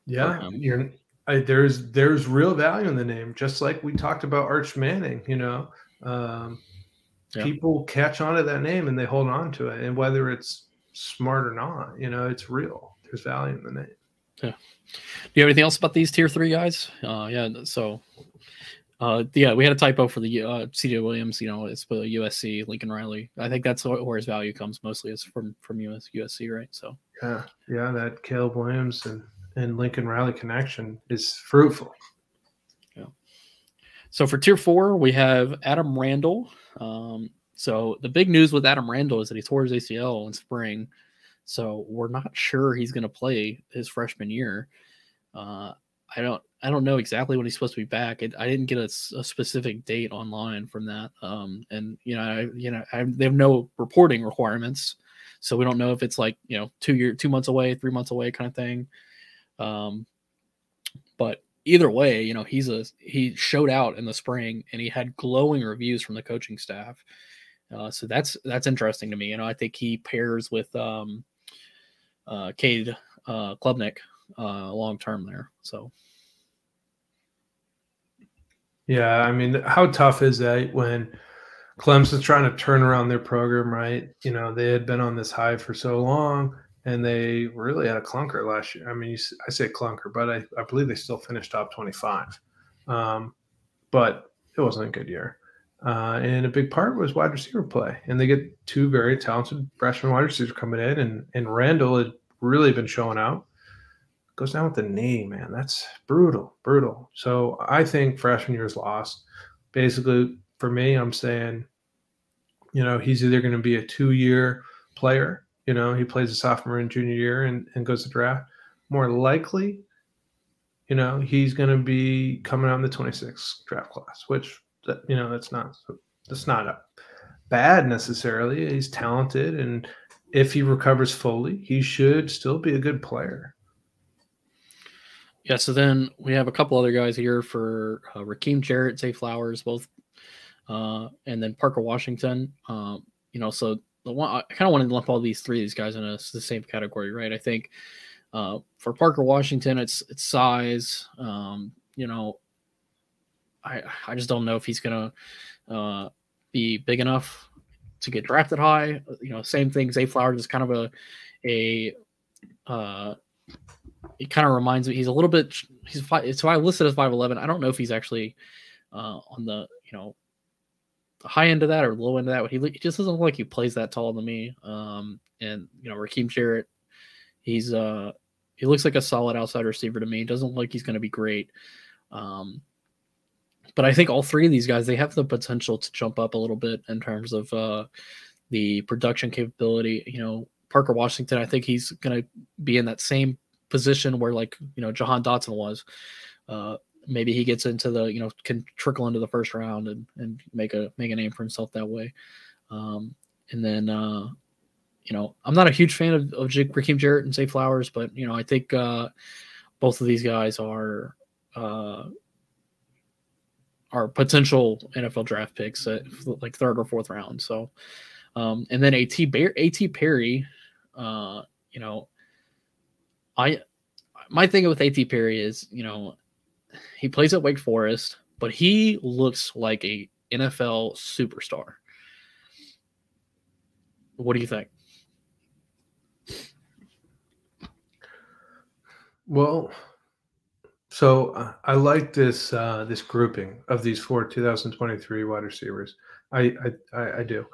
There's real value in the name, just like we talked about Arch Manning. People catch on to that name and they hold on to it, and whether it's smart or not, it's real. There's value in the name. Yeah. Do you have anything else about these tier 3 guys? We had a typo for the CJ Williams. It's for USC, Lincoln Riley. I think that's where his value comes mostly is from USC, right? So yeah, that Caleb Williams and Lincoln Riley connection is fruitful. Yeah. So for tier 4, we have Adam Randall. So the big news with Adam Randall is that he tore his ACL in spring. So we're not sure he's going to play his freshman year. I don't know exactly when he's supposed to be back. I didn't get a specific date online from that. They have no reporting requirements, so we don't know if it's like 2 months away, 3 months away kind of thing. But either way, he showed out in the spring and he had glowing reviews from the coaching staff. So that's interesting to me. I think he pairs with Cade Klubnik long term there. So yeah, how tough is that when Clemson's trying to turn around their program, right? They had been on this high for so long, and they really had a clunker last year. I say clunker, but I believe they still finished top 25. But it wasn't a good year. And a big part was wide receiver play, and they get 2 very talented freshman wide receivers coming in, and Randall had really been showing out. Goes down with the knee, man. That's brutal. So I think freshman year is lost. Basically, for me, I'm saying, he's either going to be a 2-year player. He plays a sophomore and junior year and goes to draft. More likely, he's going to be coming out in the 26th draft class, which that's not a bad necessarily. He's talented, and if he recovers fully, he should still be a good player. Yeah. So then we have a couple other guys here for Rakeem Jarrett, Zay Flowers, both, and then Parker Washington. So the one I kind of wanted to lump all these guys in the same category, right? I think for Parker Washington, it's size. I just don't know if he's going to be big enough to get drafted high. Same thing. Zay Flowers is kind of it kind of reminds me, he's a little bit, so I listed as 5'11". I don't know if he's actually on the, the high end of that or low end of that. He just doesn't look like he plays that tall to me. Rakeem Jarrett, he looks like a solid outside receiver to me. It doesn't look like he's going to be great. But I think all 3 of these guys, they have the potential to jump up a little bit in terms of the production capability. Parker Washington, I think he's going to be in that same position where Jahan Dotson was. Maybe he gets into the, can trickle into the first round and make a name for himself that way. I'm not a huge fan of Rakeem Jarrett and Zay Flowers, but, I think both of these guys are potential NFL draft picks at like 3rd or 4th round. So, and then A.T. Perry, my thing with A.T. Perry is, he plays at Wake Forest, but he looks like a NFL superstar. What do you think? Well, so I like this this grouping of these 4 2023 wide receivers. I do.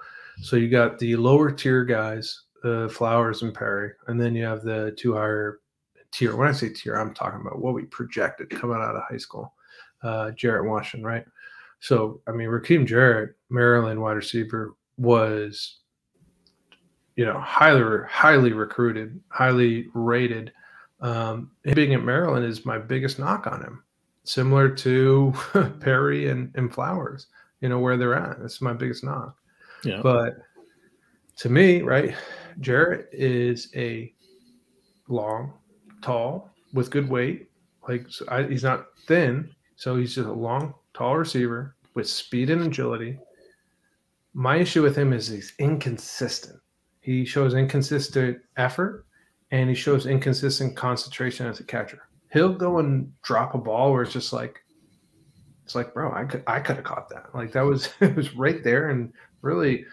So you got the lower tier guys, Flowers and Perry, and then you have the two higher tier. When I say tier, I'm talking about what we projected coming out of high school. Jarrett Washington, right? So, I mean, Rakeem Jarrett, Maryland wide receiver, was, you know, highly recruited, highly rated. Him being at Maryland is my biggest knock on him, similar to Perry and Flowers, you know, where they're at. That's my biggest knock. Yeah. But to me, right, Jarrett is a long, tall, with good weight. Like, he's not thin, so he's just a long, tall receiver with speed and agility. My issue with him is he's inconsistent. He shows inconsistent effort, and he shows inconsistent concentration as a catcher. He'll go and drop a ball where it's just like, it's like, bro, I could have caught that. Like, that was it was right there, and really,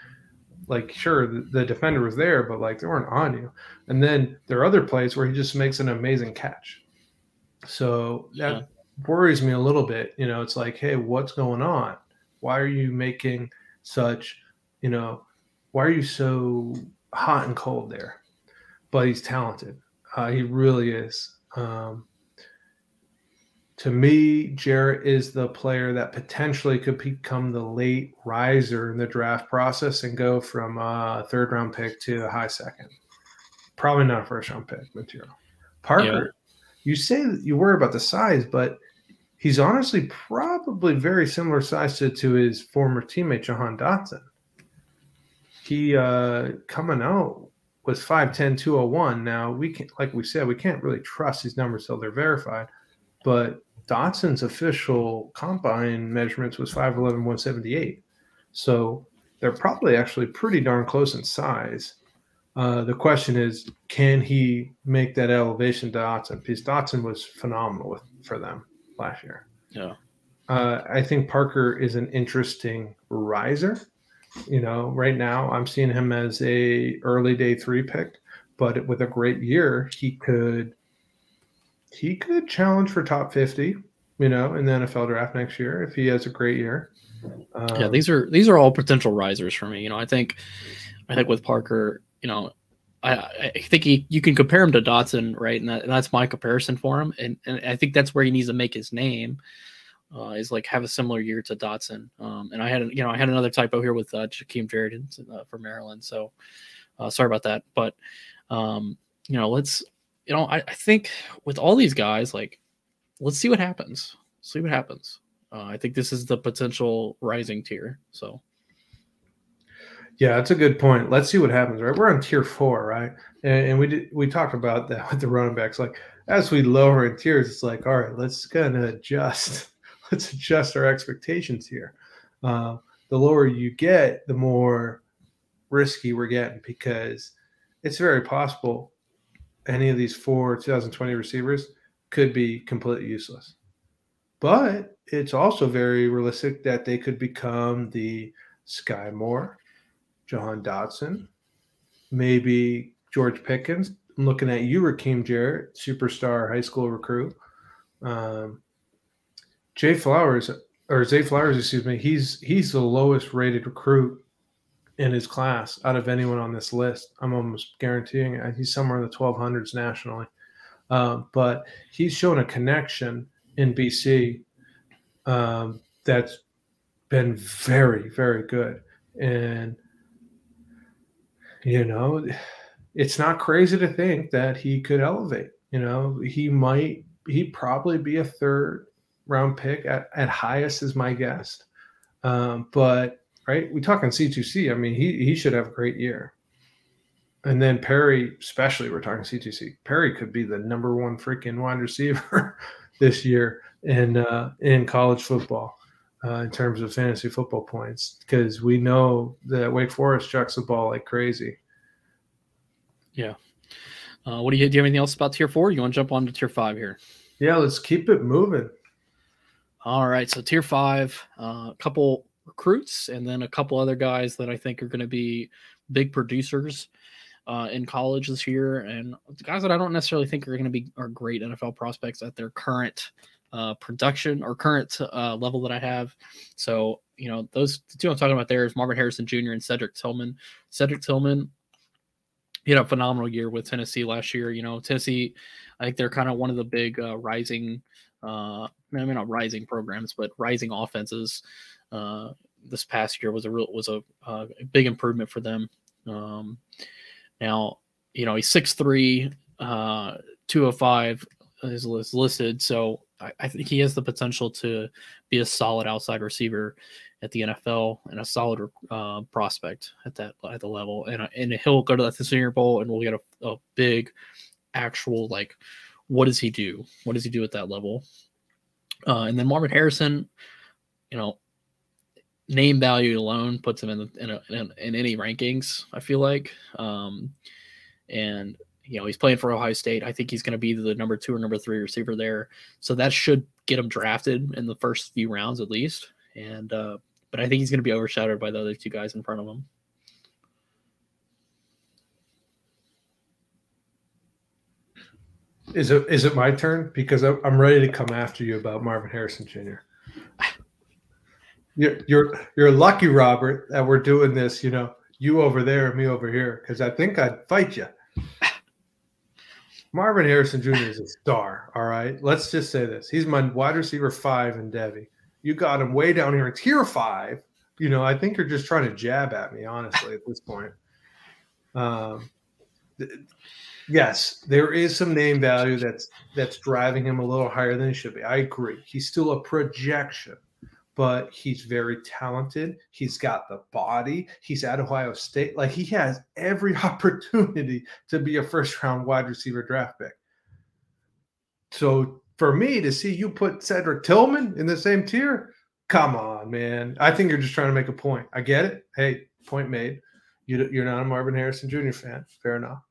like, sure, the defender was there, but like, they weren't on you. And then there are other plays where he just makes an amazing catch. So that worries me a little bit. You know, it's like, hey, what's going on? Why are you making such, you know, why are you so hot and cold there? But he's talented. He really is. To me, Jarrett is the player that potentially could become the late riser in the draft process and go from a third-round pick to a high second. Probably not a first-round pick material. Parker, you say that you worry about the size, but he's honestly probably very similar size to his former teammate, Jahan Dotson. He, coming out, was 5'10", 201. Now, we can, like we said, we can't really trust these numbers till they're verified, but Dotson's official combine measurements was 5'11", 178. So they're probably actually pretty darn close in size. The question is, can he make that elevation to Dotson? Because Dotson was phenomenal for them last year. Yeah, I think Parker is an interesting riser. You know, right now I'm seeing him as a early day 3 pick, but with a great year, he could challenge for top 50, you know, in the NFL draft next year if he has a great year. Yeah, these are all potential risers for me. You know, I think with Parker, you know, I think you can compare him to Dotson, right? And that's my comparison for him. And I think that's where he needs to make his name, is like have a similar year to Dotson. And I had another typo here with Jakeem Jarrett for Maryland. So sorry about that. But, you know, let's, you know, I think with all these guys, like, let's see what happens. I think this is the potential rising tier. So. Yeah, that's a good point. Let's see what happens, right? We're on tier 4, right? And we talked about that with the running backs. Like, as we lower in tiers, it's like, all right, let's kind of adjust. Let's adjust our expectations here. The lower you get, the more risky we're getting, because it's very possible any of these 4 2020 receivers could be completely useless. But it's also very realistic that they could become the Sky Moore, Jahan Dotson, maybe George Pickens. I'm looking at you, Rakeem Jarrett, superstar high school recruit. Zay Flowers, excuse me. He's the lowest rated recruit in his class out of anyone on this list. I'm almost guaranteeing it. He's somewhere in the 1200s nationally. But he's shown a connection in BC that's been very, very good. And you know, it's not crazy to think that he could elevate. You know, he'd probably be a third-round pick at highest is my guess. But, right, we talk on C2C. I mean, he should have a great year. And then Perry, especially, we're talking C2C. Perry could be the number 1 freaking wide receiver this year in college football. In terms of fantasy football points, because we know that Wake Forest chucks the ball like crazy. Yeah. Do you have anything else about tier 4? You want to jump on to tier 5 here? Yeah, let's keep it moving. All right. So tier 5, a couple recruits and then a couple other guys that I think are going to be big producers in college this year, and guys that I don't necessarily think are going to be great NFL prospects at their current production or current level that I have. So, you know, those the two I'm talking about there is Marvin Harrison Jr. and Cedric Tillman. Cedric Tillman, he had a phenomenal year with Tennessee last year. You know, Tennessee, I think they're kind of one of the big rising offenses. This past year was a big improvement for them. Now, you know, he's 6'3", 205 is listed. So I think he has the potential to be a solid outside receiver at the NFL and a solid prospect at the level. And he'll go to the Senior Bowl and we'll get a big actual, like, what does he do? What does he do at that level? And then Marvin Harrison, you know, name value alone puts him in any rankings, I feel like. And, you know, he's playing for Ohio State. I think he's going to be the number 2 or number 3 receiver there. So that should get him drafted in the first few rounds at least. And but I think he's going to be overshadowed by the other two guys in front of him. Is it my turn? Because I'm ready to come after you about Marvin Harrison Jr. You're lucky, Robert, that we're doing this, you know, you over there and me over here, because I think I'd fight you. Marvin Harrison Jr. is a star, all right? Let's just say this. He's my wide receiver 5 in Devy. You got him way down here in tier 5. You know, I think you're just trying to jab at me, honestly, at this point. Yes, there is some name value that's driving him a little higher than he should be. I agree. He's still a projection. But he's very talented. He's got the body. He's at Ohio State. Like, he has every opportunity to be a first-round wide receiver draft pick. So for me to see you put Cedric Tillman in the same tier, come on, man. I think you're just trying to make a point. I get it. Hey, point made. You're not a Marvin Harrison Jr. fan. Fair enough.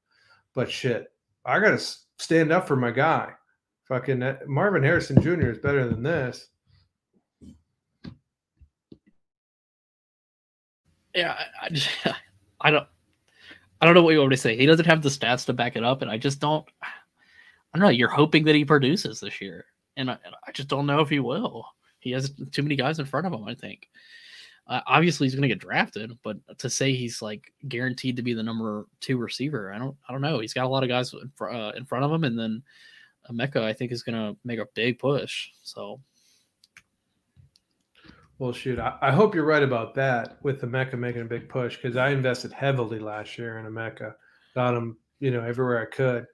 But shit, I got to stand up for my guy. Fucking Marvin Harrison Jr. is better than this. Yeah, I don't know what you want me to say. He doesn't have the stats to back it up, and I don't know. You're hoping that he produces this year, and I just don't know if he will. He has too many guys in front of him, I think. Obviously, he's going to get drafted, but to say he's like guaranteed to be the number 2 receiver, I don't know. He's got a lot of guys in front of him, and then Emeka, I think, is going to make a big push. So. Well, shoot, I hope you're right about that with Emeka making a big push, because I invested heavily last year in Emeka. Got him, you know, everywhere I could.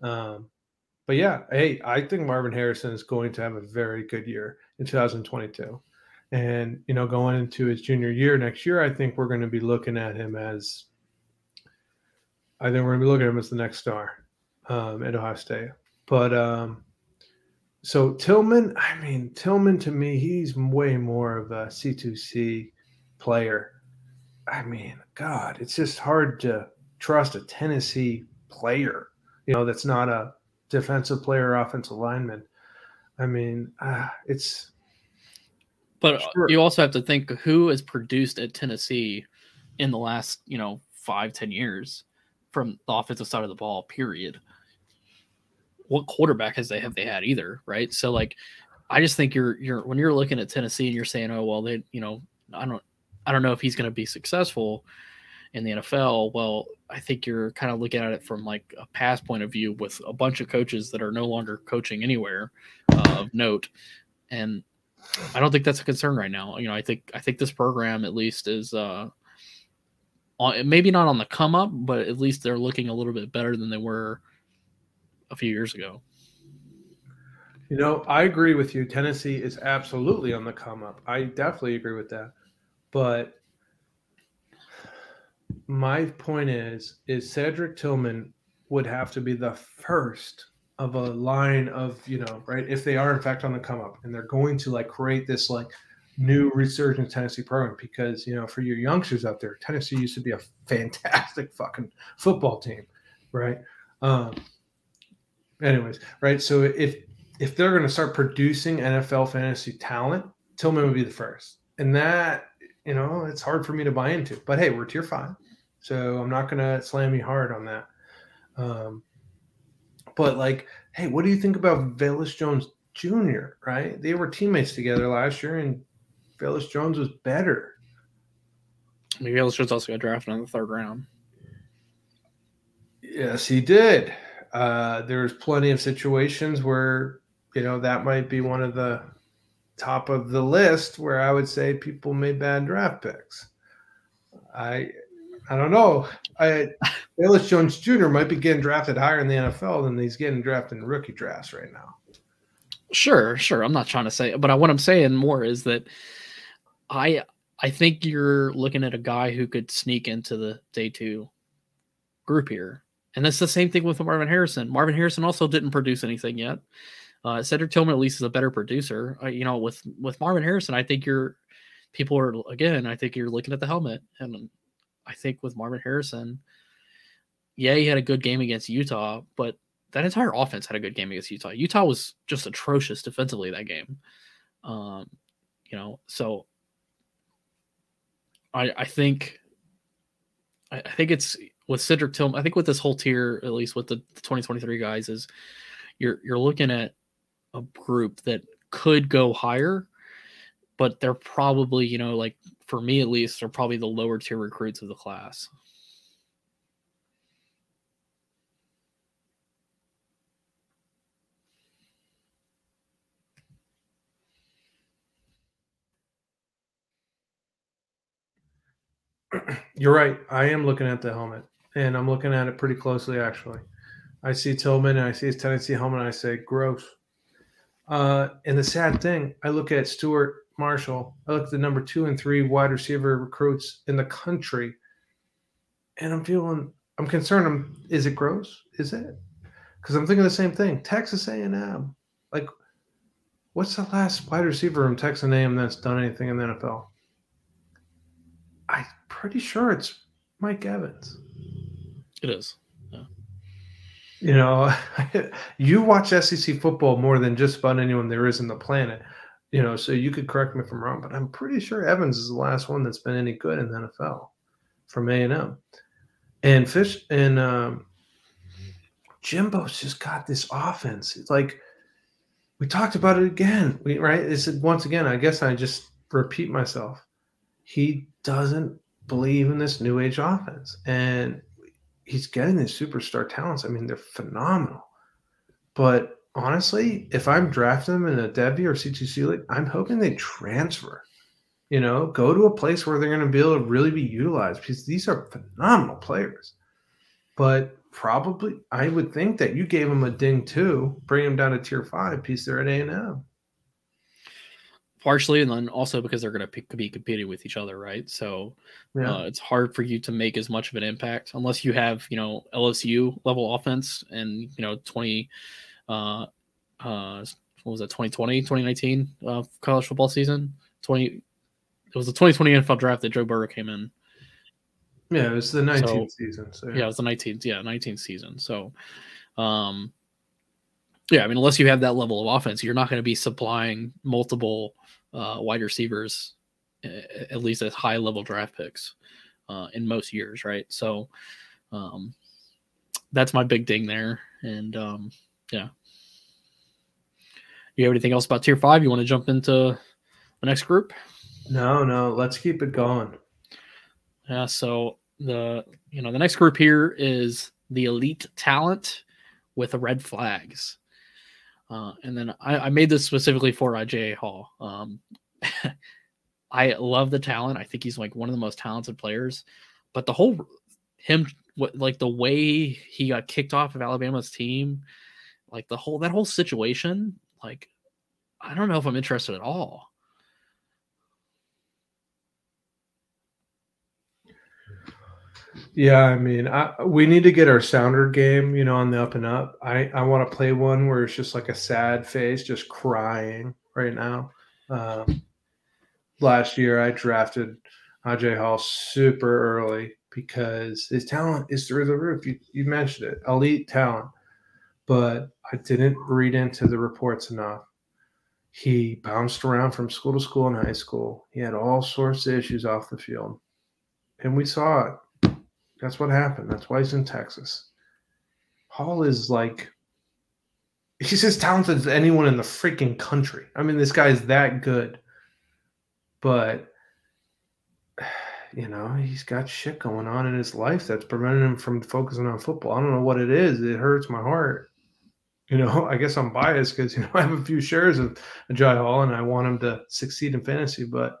But, yeah, hey, I think Marvin Harrison is going to have a very good year in 2022. And, you know, going into his junior year next year, I think we're going to be looking at him as – I think we're going to be looking at him as the next star at Ohio State. But – so Tillman, I mean, Tillman to me, he's way more of a C2C player. I mean, God, it's just hard to trust a Tennessee player, you know, that's not a defensive player or offensive lineman. I mean, it's. But sure. You also have to think who has produced at Tennessee in the last, you know, 5-10 years from the offensive side of the ball, period. What quarterback have they had either, right? So like, I just think you're when you're looking at Tennessee and you're saying, oh well, they, you know, I don't know if he's going to be successful in the NFL. Well, I think you're kind of looking at it from like a past point of view with a bunch of coaches that are no longer coaching anywhere of note, and I don't think that's a concern right now. You know, I think this program at least is maybe not on the come up, but at least they're looking a little bit better than they were a few years ago. You know, I agree with you. Tennessee is absolutely on the come up. I definitely agree with that. But my point is Cedric Tillman would have to be the first of a line of, you know, right, if they are in fact on the come up and they're going to like create this like new resurgent Tennessee program, because, you know, for your youngsters out there, Tennessee used to be a fantastic fucking football team, right? Anyways, right, so if they're going to start producing NFL fantasy talent, Tillman would be the first. And that, you know, it's hard for me to buy into. But, hey, we're tier 5, so I'm not going to slam you hard on that. But, like, hey, what do you think about Velus Jones Jr., right? They were teammates together last year, and Velus Jones was better. I mean, Velus Jones also got drafted in the third round. Yes, he did. There's plenty of situations where, you know, that might be one of the top of the list where I would say people made bad draft picks. I don't know. Velus Jones Jr. might be getting drafted higher in the NFL than he's getting drafted in rookie drafts right now. Sure. I'm not trying to say, but what I'm saying more is that I think you're looking at a guy who could sneak into the day two group here. And that's the same thing with Marvin Harrison. Marvin Harrison also didn't produce anything yet. Cedric Tillman at least is a better producer. With Marvin Harrison, I think I think you're looking at the helmet. And I think with Marvin Harrison, he had a good game against Utah, but that entire offense had a good game against Utah. Utah was just atrocious defensively that game. So I think it's with Cedric Tillman. I think with this whole tier, at least with the 2023 guys, is you're looking at a group that could go higher, but they're probably, like for me at least, they're probably the lower tier recruits of the class. You're right. I am looking at the helmet, and I'm looking at it pretty closely, actually. I see Tillman, and I see his Tennessee helmet, and I say, gross. And the sad thing, I look at Stuart Marshall. I look at the number 2 and 3 wide receiver recruits in the country, and I'm concerned. Is it gross? Is it? Because I'm thinking the same thing. Texas A&M. Like, what's the last wide receiver from Texas A&M that's done anything in the NFL? I'm pretty sure it's Mike Evans. It is. Yeah. You watch SEC football more than just about anyone there is on the planet, so you could correct me if I'm wrong, but I'm pretty sure Evans is the last one that's been any good in the NFL from A&M. And Fish and Jimbo's just got this offense. It's like we talked about it again, right? It's once again, I guess I just repeat myself. He doesn't believe in this new age offense, and he's getting these superstar talents. I mean, they're phenomenal. But honestly, if I'm drafting them in a Debbie or CTC league, I'm hoping they transfer, go to a place where they're going to be able to really be utilized, because these are phenomenal players. But probably I would think that you gave them a ding too, bring them down to tier 5 piece there at A&M. Partially, and then also because they're going to be competing with each other, right? So it's hard for you to make as much of an impact unless you have, LSU level offense and, 2020, 2019 college football season? It was the 2020 NFL draft that Joe Burrow came in. Yeah, it was the 19th season. So. Yeah, it was the 19th season. So, unless you have that level of offense, you're not going to be supplying multiple wide receivers, at least as high-level draft picks in most years, right? So that's my big ding there. And, you have anything else about Tier 5? You want to jump into the next group? No, let's keep it going. Yeah, so the next group here is the elite talent with the red flags. And then I made this specifically for J.A. Hall. I love the talent. I think he's like one of the most talented players. But the way he got kicked off of Alabama's team, like that whole situation, like I don't know if I'm interested at all. Yeah, I mean, we need to get our sounder game, on the up and up. I want to play one where it's just like a sad face, just crying right now. Last year, I drafted Ajay Hall super early because his talent is through the roof. You mentioned it, elite talent. But I didn't read into the reports enough. He bounced around from school to school in high school. He had all sorts of issues off the field, and we saw it. That's what happened. That's why he's in Texas. Hall is like He's as talented as anyone in the freaking country. I mean, this guy's that good. But, you know, he's got shit going on in his life that's preventing him from focusing on football. I don't know what it is. It hurts my heart. You know, I guess I'm biased because, you know, I have a few shares of Ajay Hall and I want him to succeed in fantasy. But,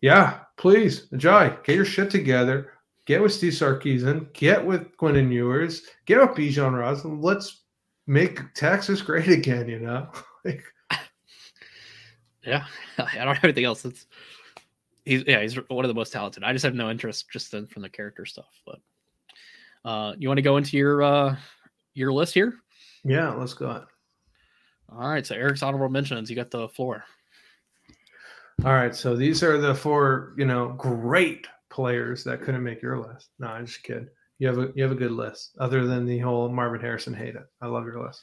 yeah, please, Ajay, get your shit together. Get with Steve Sarkisian. Get with Quentin Ewers. Get with Bijan Roslin. Let's make Texas great again, you know? Like, yeah, I don't have anything else. He's one of the most talented. I just have no interest just in, from the character stuff. But you want to go into your list here? Yeah, let's go. All right, so Eric's honorable mentions. You got the floor. All right, so these are the four, you know, great players that couldn't make your list. No, I'm just kidding. You have a good list, other than the whole Marvin Harrison hate it. I love your list.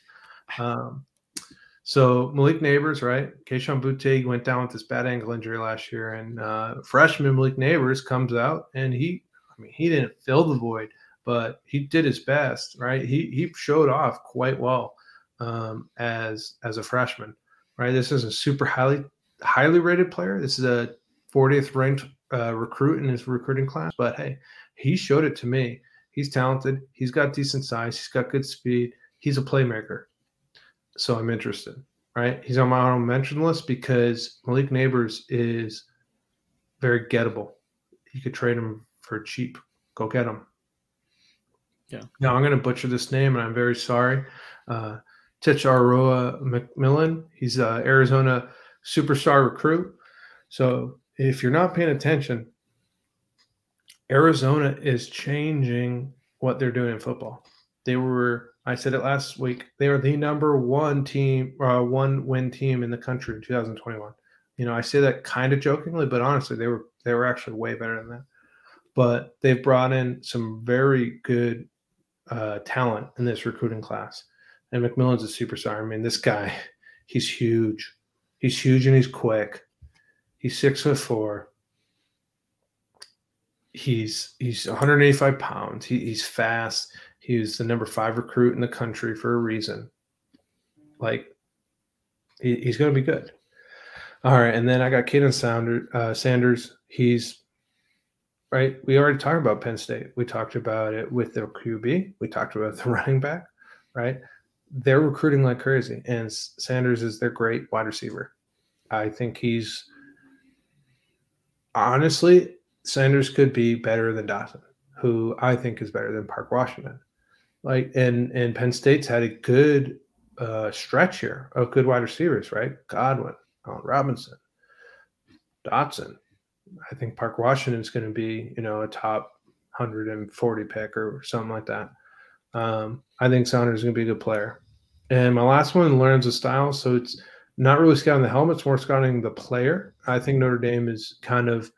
So Malik Neighbors, right? Kayshon Boutte went down with this bad ankle injury last year, and freshman Malik Neighbors comes out, and he didn't fill the void, but he did his best, right? He showed off quite well as a freshman, right? This is a super highly rated player. This is a 40th ranked recruit in his recruiting class, but hey, he showed it to me. He's talented. He's got decent size. He's got good speed. He's a playmaker. So I'm interested, right? He's on my honorable mention list because Malik Neighbors is very gettable. You could trade him for cheap. Go get him. Yeah. Now I'm going to butcher this name, and I'm very sorry. Ticharoa McMillan. He's an Arizona superstar recruit. So if you're not paying attention, Arizona is changing what they're doing in football. They were, I said it last week, they are the number one team, one-win team in the country in 2021. You know, I say that kind of jokingly, but honestly, they were actually way better than that. But they've brought in some very good talent in this recruiting class. And McMillan's a superstar. I mean, this guy, he's huge. He's huge and he's quick. He's 6'4". He's 185 pounds. He's fast. He was the number 5 recruit in the country for a reason. Like, he's going to be good. All right, and then I got Caden Sanders. He's right. We already talked about Penn State. We talked about it with their QB. We talked about the running back. Right, they're recruiting like crazy, and Sanders is their great wide receiver. I think he's honestly. Sanders could be better than Dotson, who I think is better than Park Washington. Like, and Penn State's had a good stretch here of good wide receivers, right? Godwin, Allen Robinson, Dotson. I think Park Washington is going to be, you know, a top 140 pick or something like that. I think Sanders is going to be a good player. And my last one, Lorenzo Styles. So it's not really scouting the helmet; it's more scouting the player. I think Notre Dame is kind of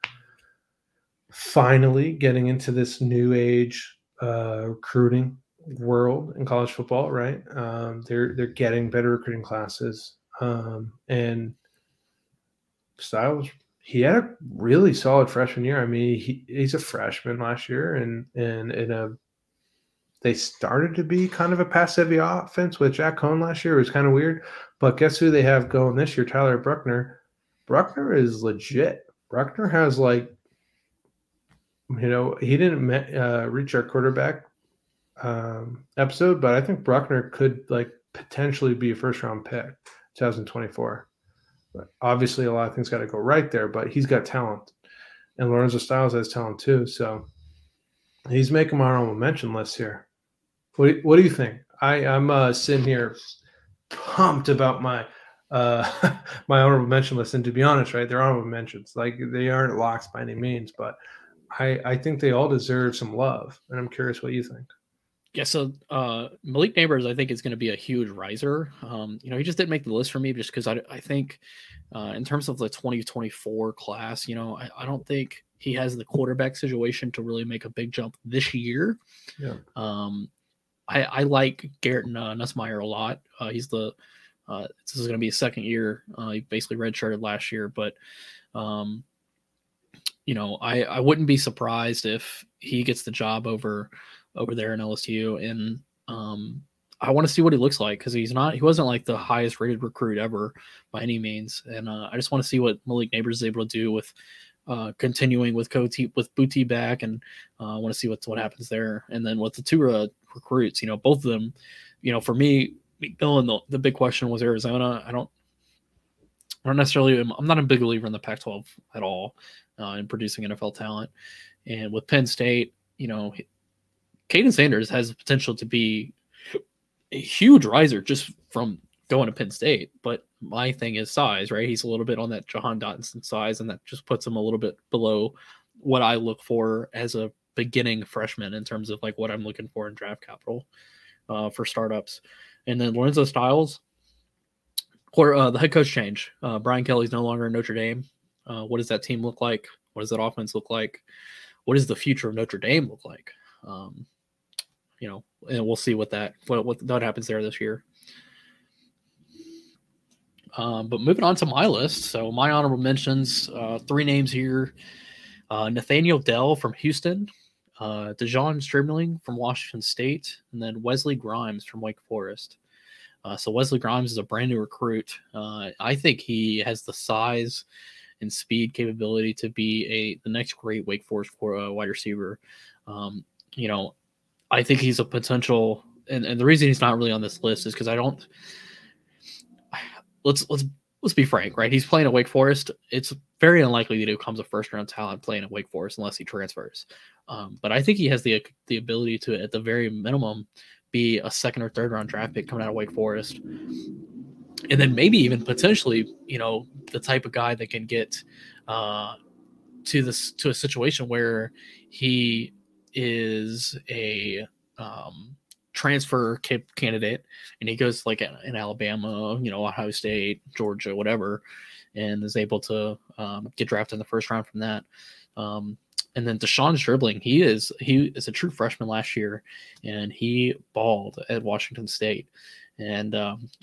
finally getting into this new age recruiting world in college football, right? They're getting better recruiting classes. And Styles, he had a really solid freshman year. I mean, he's a freshman last year, and they started to be kind of a pass-heavy offense with Jack Cohn last year. It was kind of weird. But guess who they have going this year? Tyler Bruckner. Bruckner is legit. Bruckner has like, you know, he didn't reach our quarterback episode, but I think Bruckner could like potentially be a first-round pick, 2024. But obviously, a lot of things got to go right there, but he's got talent, and Lorenzo Styles has talent too. So he's making my honorable mention list here. What do you think? I'm sitting here pumped about my my honorable mention list, and to be honest, right, they're honorable mentions. Like, they aren't locks by any means, but I think they all deserve some love, and I'm curious what you think. Yeah, so Malik Neighbors, I think, is going to be a huge riser. You know, he just didn't make the list for me just because I think in terms of the 2024 class, you know, I don't think he has the quarterback situation to really make a big jump this year. Yeah. I like Garrett Nussmeier a lot. He's the this is going to be his second year. He basically redshirted last year, but you know, I wouldn't be surprised if he gets the job over there in LSU. And I want to see what he looks like, because he wasn't like the highest rated recruit ever by any means. And I just want to see what Malik Nabers is able to do with continuing with Boutte back, and I want to see what happens there. And then with the two recruits, both of them, for me, Dylan, the big question was Arizona. I'm not a big believer in the Pac-12 at all in producing NFL talent. And with Penn State, Caden Sanders has the potential to be a huge riser just from going to Penn State. But my thing is size, right? He's a little bit on that Jahan Dotson size, and that just puts him a little bit below what I look for as a beginning freshman in terms of like what I'm looking for in draft capital for startups. And then Lorenzo Styles, or the head coach change. Brian Kelly's no longer in Notre Dame. What does that team look like? What does that offense look like? What does the future of Notre Dame look like? And we'll see what happens there this year. But moving on to my list. So my honorable mentions, three names here. Nathaniel Dell from Houston, Dejon Stribling from Washington State, and then Wesley Grimes from Wake Forest. So Wesley Grimes is a brand new recruit. I think he has the size and speed capability to be the next great Wake Forest wide receiver. I think he's a potential, and the reason he's not really on this list is because let's be frank, right? He's playing at Wake Forest. It's very unlikely that he becomes a first round talent playing at Wake Forest unless he transfers. But I think he has the ability to, at the very minimum, be a second or third round draft pick coming out of Wake Forest. And then maybe even potentially, the type of guy that can get to a situation where he is a transfer candidate, and he goes like in Alabama, Ohio State, Georgia, whatever, and is able to get drafted in the first round from that. And then Dejon Stribling, he is a true freshman last year, and he balled at Washington State. And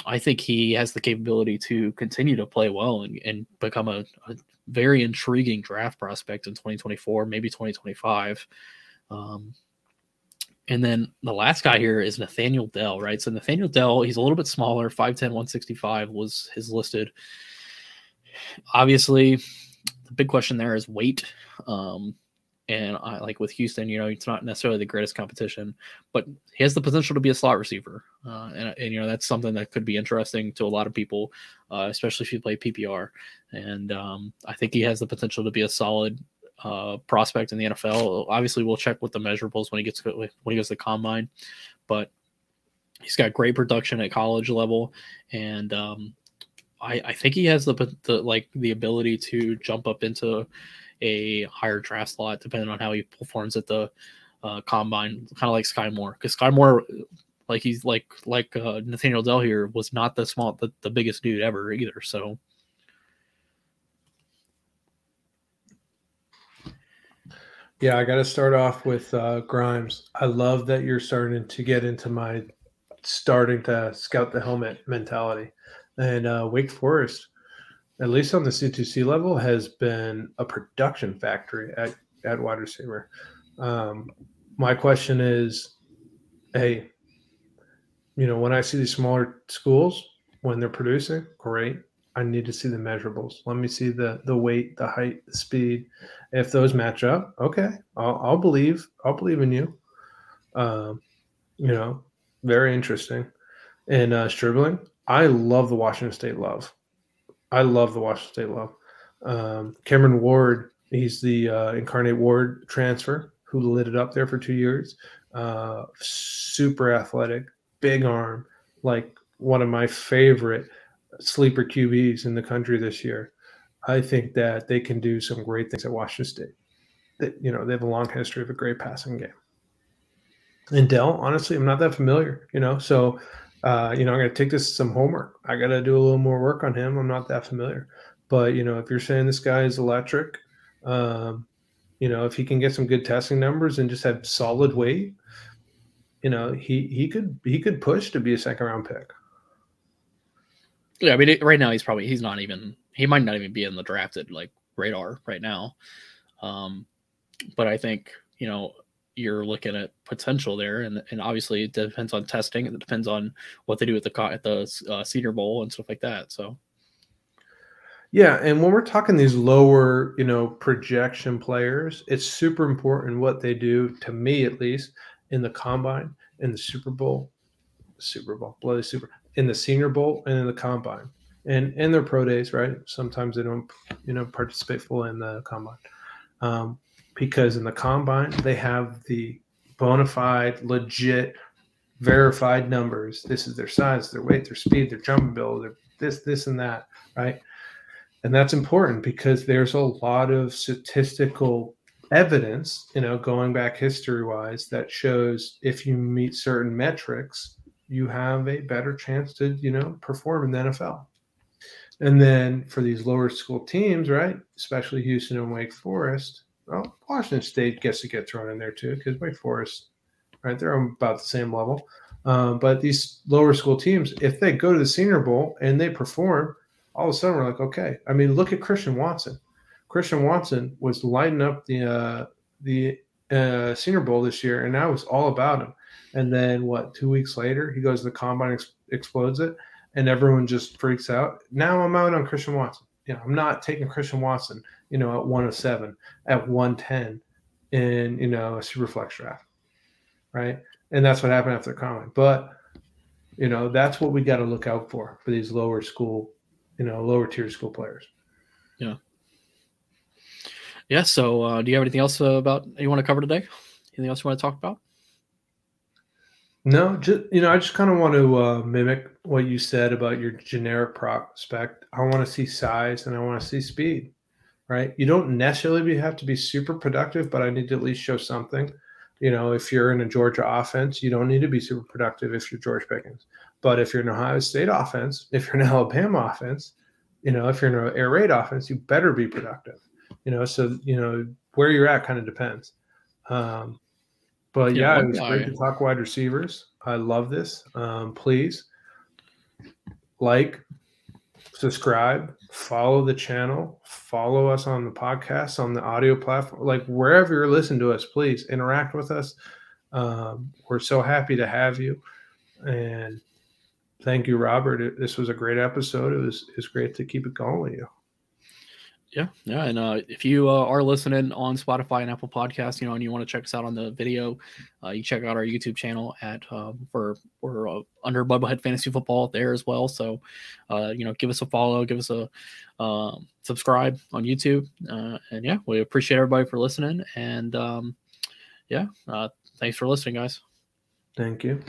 I think he has the capability to continue to play well and become a very intriguing draft prospect in 2024, maybe 2025. And then the last guy here is Nathaniel Dell, right? So Nathaniel Dell, he's a little bit smaller, 5'10", 165 was his listed. Obviously, the big question there is weight. And I like with Houston, it's not necessarily the greatest competition, but he has the potential to be a slot receiver. And that's something that could be interesting to a lot of people, especially if you play PPR. And I think he has the potential to be a solid prospect in the NFL. Obviously, we'll check with the measurables when he goes to the combine, but he's got great production at college level. And I think he has the ability to jump up into a higher draft slot, depending on how he performs at the combine, kind of like Sky Moore, because Sky Moore, like Nathaniel Dell here, was not the biggest dude ever either. So, yeah, I got to start off with Grimes. I love that you're starting to get into my starting to scout the helmet mentality, and Wake Forest, at least on the C2C level, has been a production factory at wide receiver. My question is, hey, when I see these smaller schools, when they're producing, great. I need to see the measurables. Let me see the weight, the height, the speed. If those match up, okay, I'll believe in you. Very interesting. And Stribling, I love the Washington State love. Cameron Ward, he's the Incarnate Ward transfer who lit it up there for 2 years. Super athletic, big arm, like one of my favorite sleeper QBs in the country this year. I think that they can do some great things at Washington State. They have a long history of a great passing game. And Dell, honestly, I'm not that familiar, so – I'm going to take this as some homework. I got to do a little more work on him. I'm not that familiar. But, if you're saying this guy is electric, if he can get some good testing numbers and just have solid weight, he could push to be a second-round pick. Yeah, I mean, right now he might not even be in the drafted, radar right now. But I think, you're looking at potential there. And obviously it depends on testing, and it depends on what they do at the Senior Bowl and stuff like that. So. Yeah. And when we're talking these lower, projection players, it's super important what they do, to me, at least, in the combine, in the Super Bowl, in the Senior Bowl, and in the combine, and in their pro days, right? Sometimes they don't, participate fully in the combine, because in the combine they have the bona fide, legit, verified numbers. This is their size, their weight, their speed, their jumping ability, their this, and that, right? And that's important because there's a lot of statistical evidence, going back history-wise, that shows if you meet certain metrics, you have a better chance to, perform in the NFL. And then for these lower school teams, right, especially Houston and Wake Forest, well, Washington State gets to get thrown in there too, because Wake Forest, right, they're on about the same level. But these lower school teams, if they go to the Senior Bowl and they perform, all of a sudden we're like, okay. I mean, look at Christian Watson. Christian Watson was lighting up the Senior Bowl this year, and I was all about him. And then, 2 weeks later, he goes to the combine, explodes it, and everyone just freaks out. Now I'm out on Christian Watson. I'm not taking Christian Watson, at 107, at 110 in, a super flex draft, right? And that's what happened after the combine. But, that's what we got to look out for these lower school, lower tier school players. Yeah. Yeah, so do you have anything else you want to cover today? Anything else you want to talk about? No, just, I just kind of want to mimic what you said about your generic prospect. I want to see size and I want to see speed, right? You don't necessarily have to be super productive, but I need to at least show something. If you're in a Georgia offense, you don't need to be super productive if you're George Pickens. But if you're an Ohio State offense, if you're an Alabama offense, if you're in an air raid offense, you better be productive. So where you're at kind of depends. But yeah, it was great to talk wide receivers. I love this. Please subscribe, follow the channel, follow us on the podcast, on the audio platform, wherever you're listening to us, please interact with us. We're so happy to have you. And thank you, Robert. This was a great episode. It was great to keep it going with you. Yeah. And if you are listening on Spotify and Apple Podcasts, and you want to check us out on the video, you check out our YouTube channel for under Bubblehead Fantasy Football there as well. So, give us a follow, give us a subscribe on YouTube. And yeah, we appreciate everybody for listening. And thanks for listening, guys. Thank you.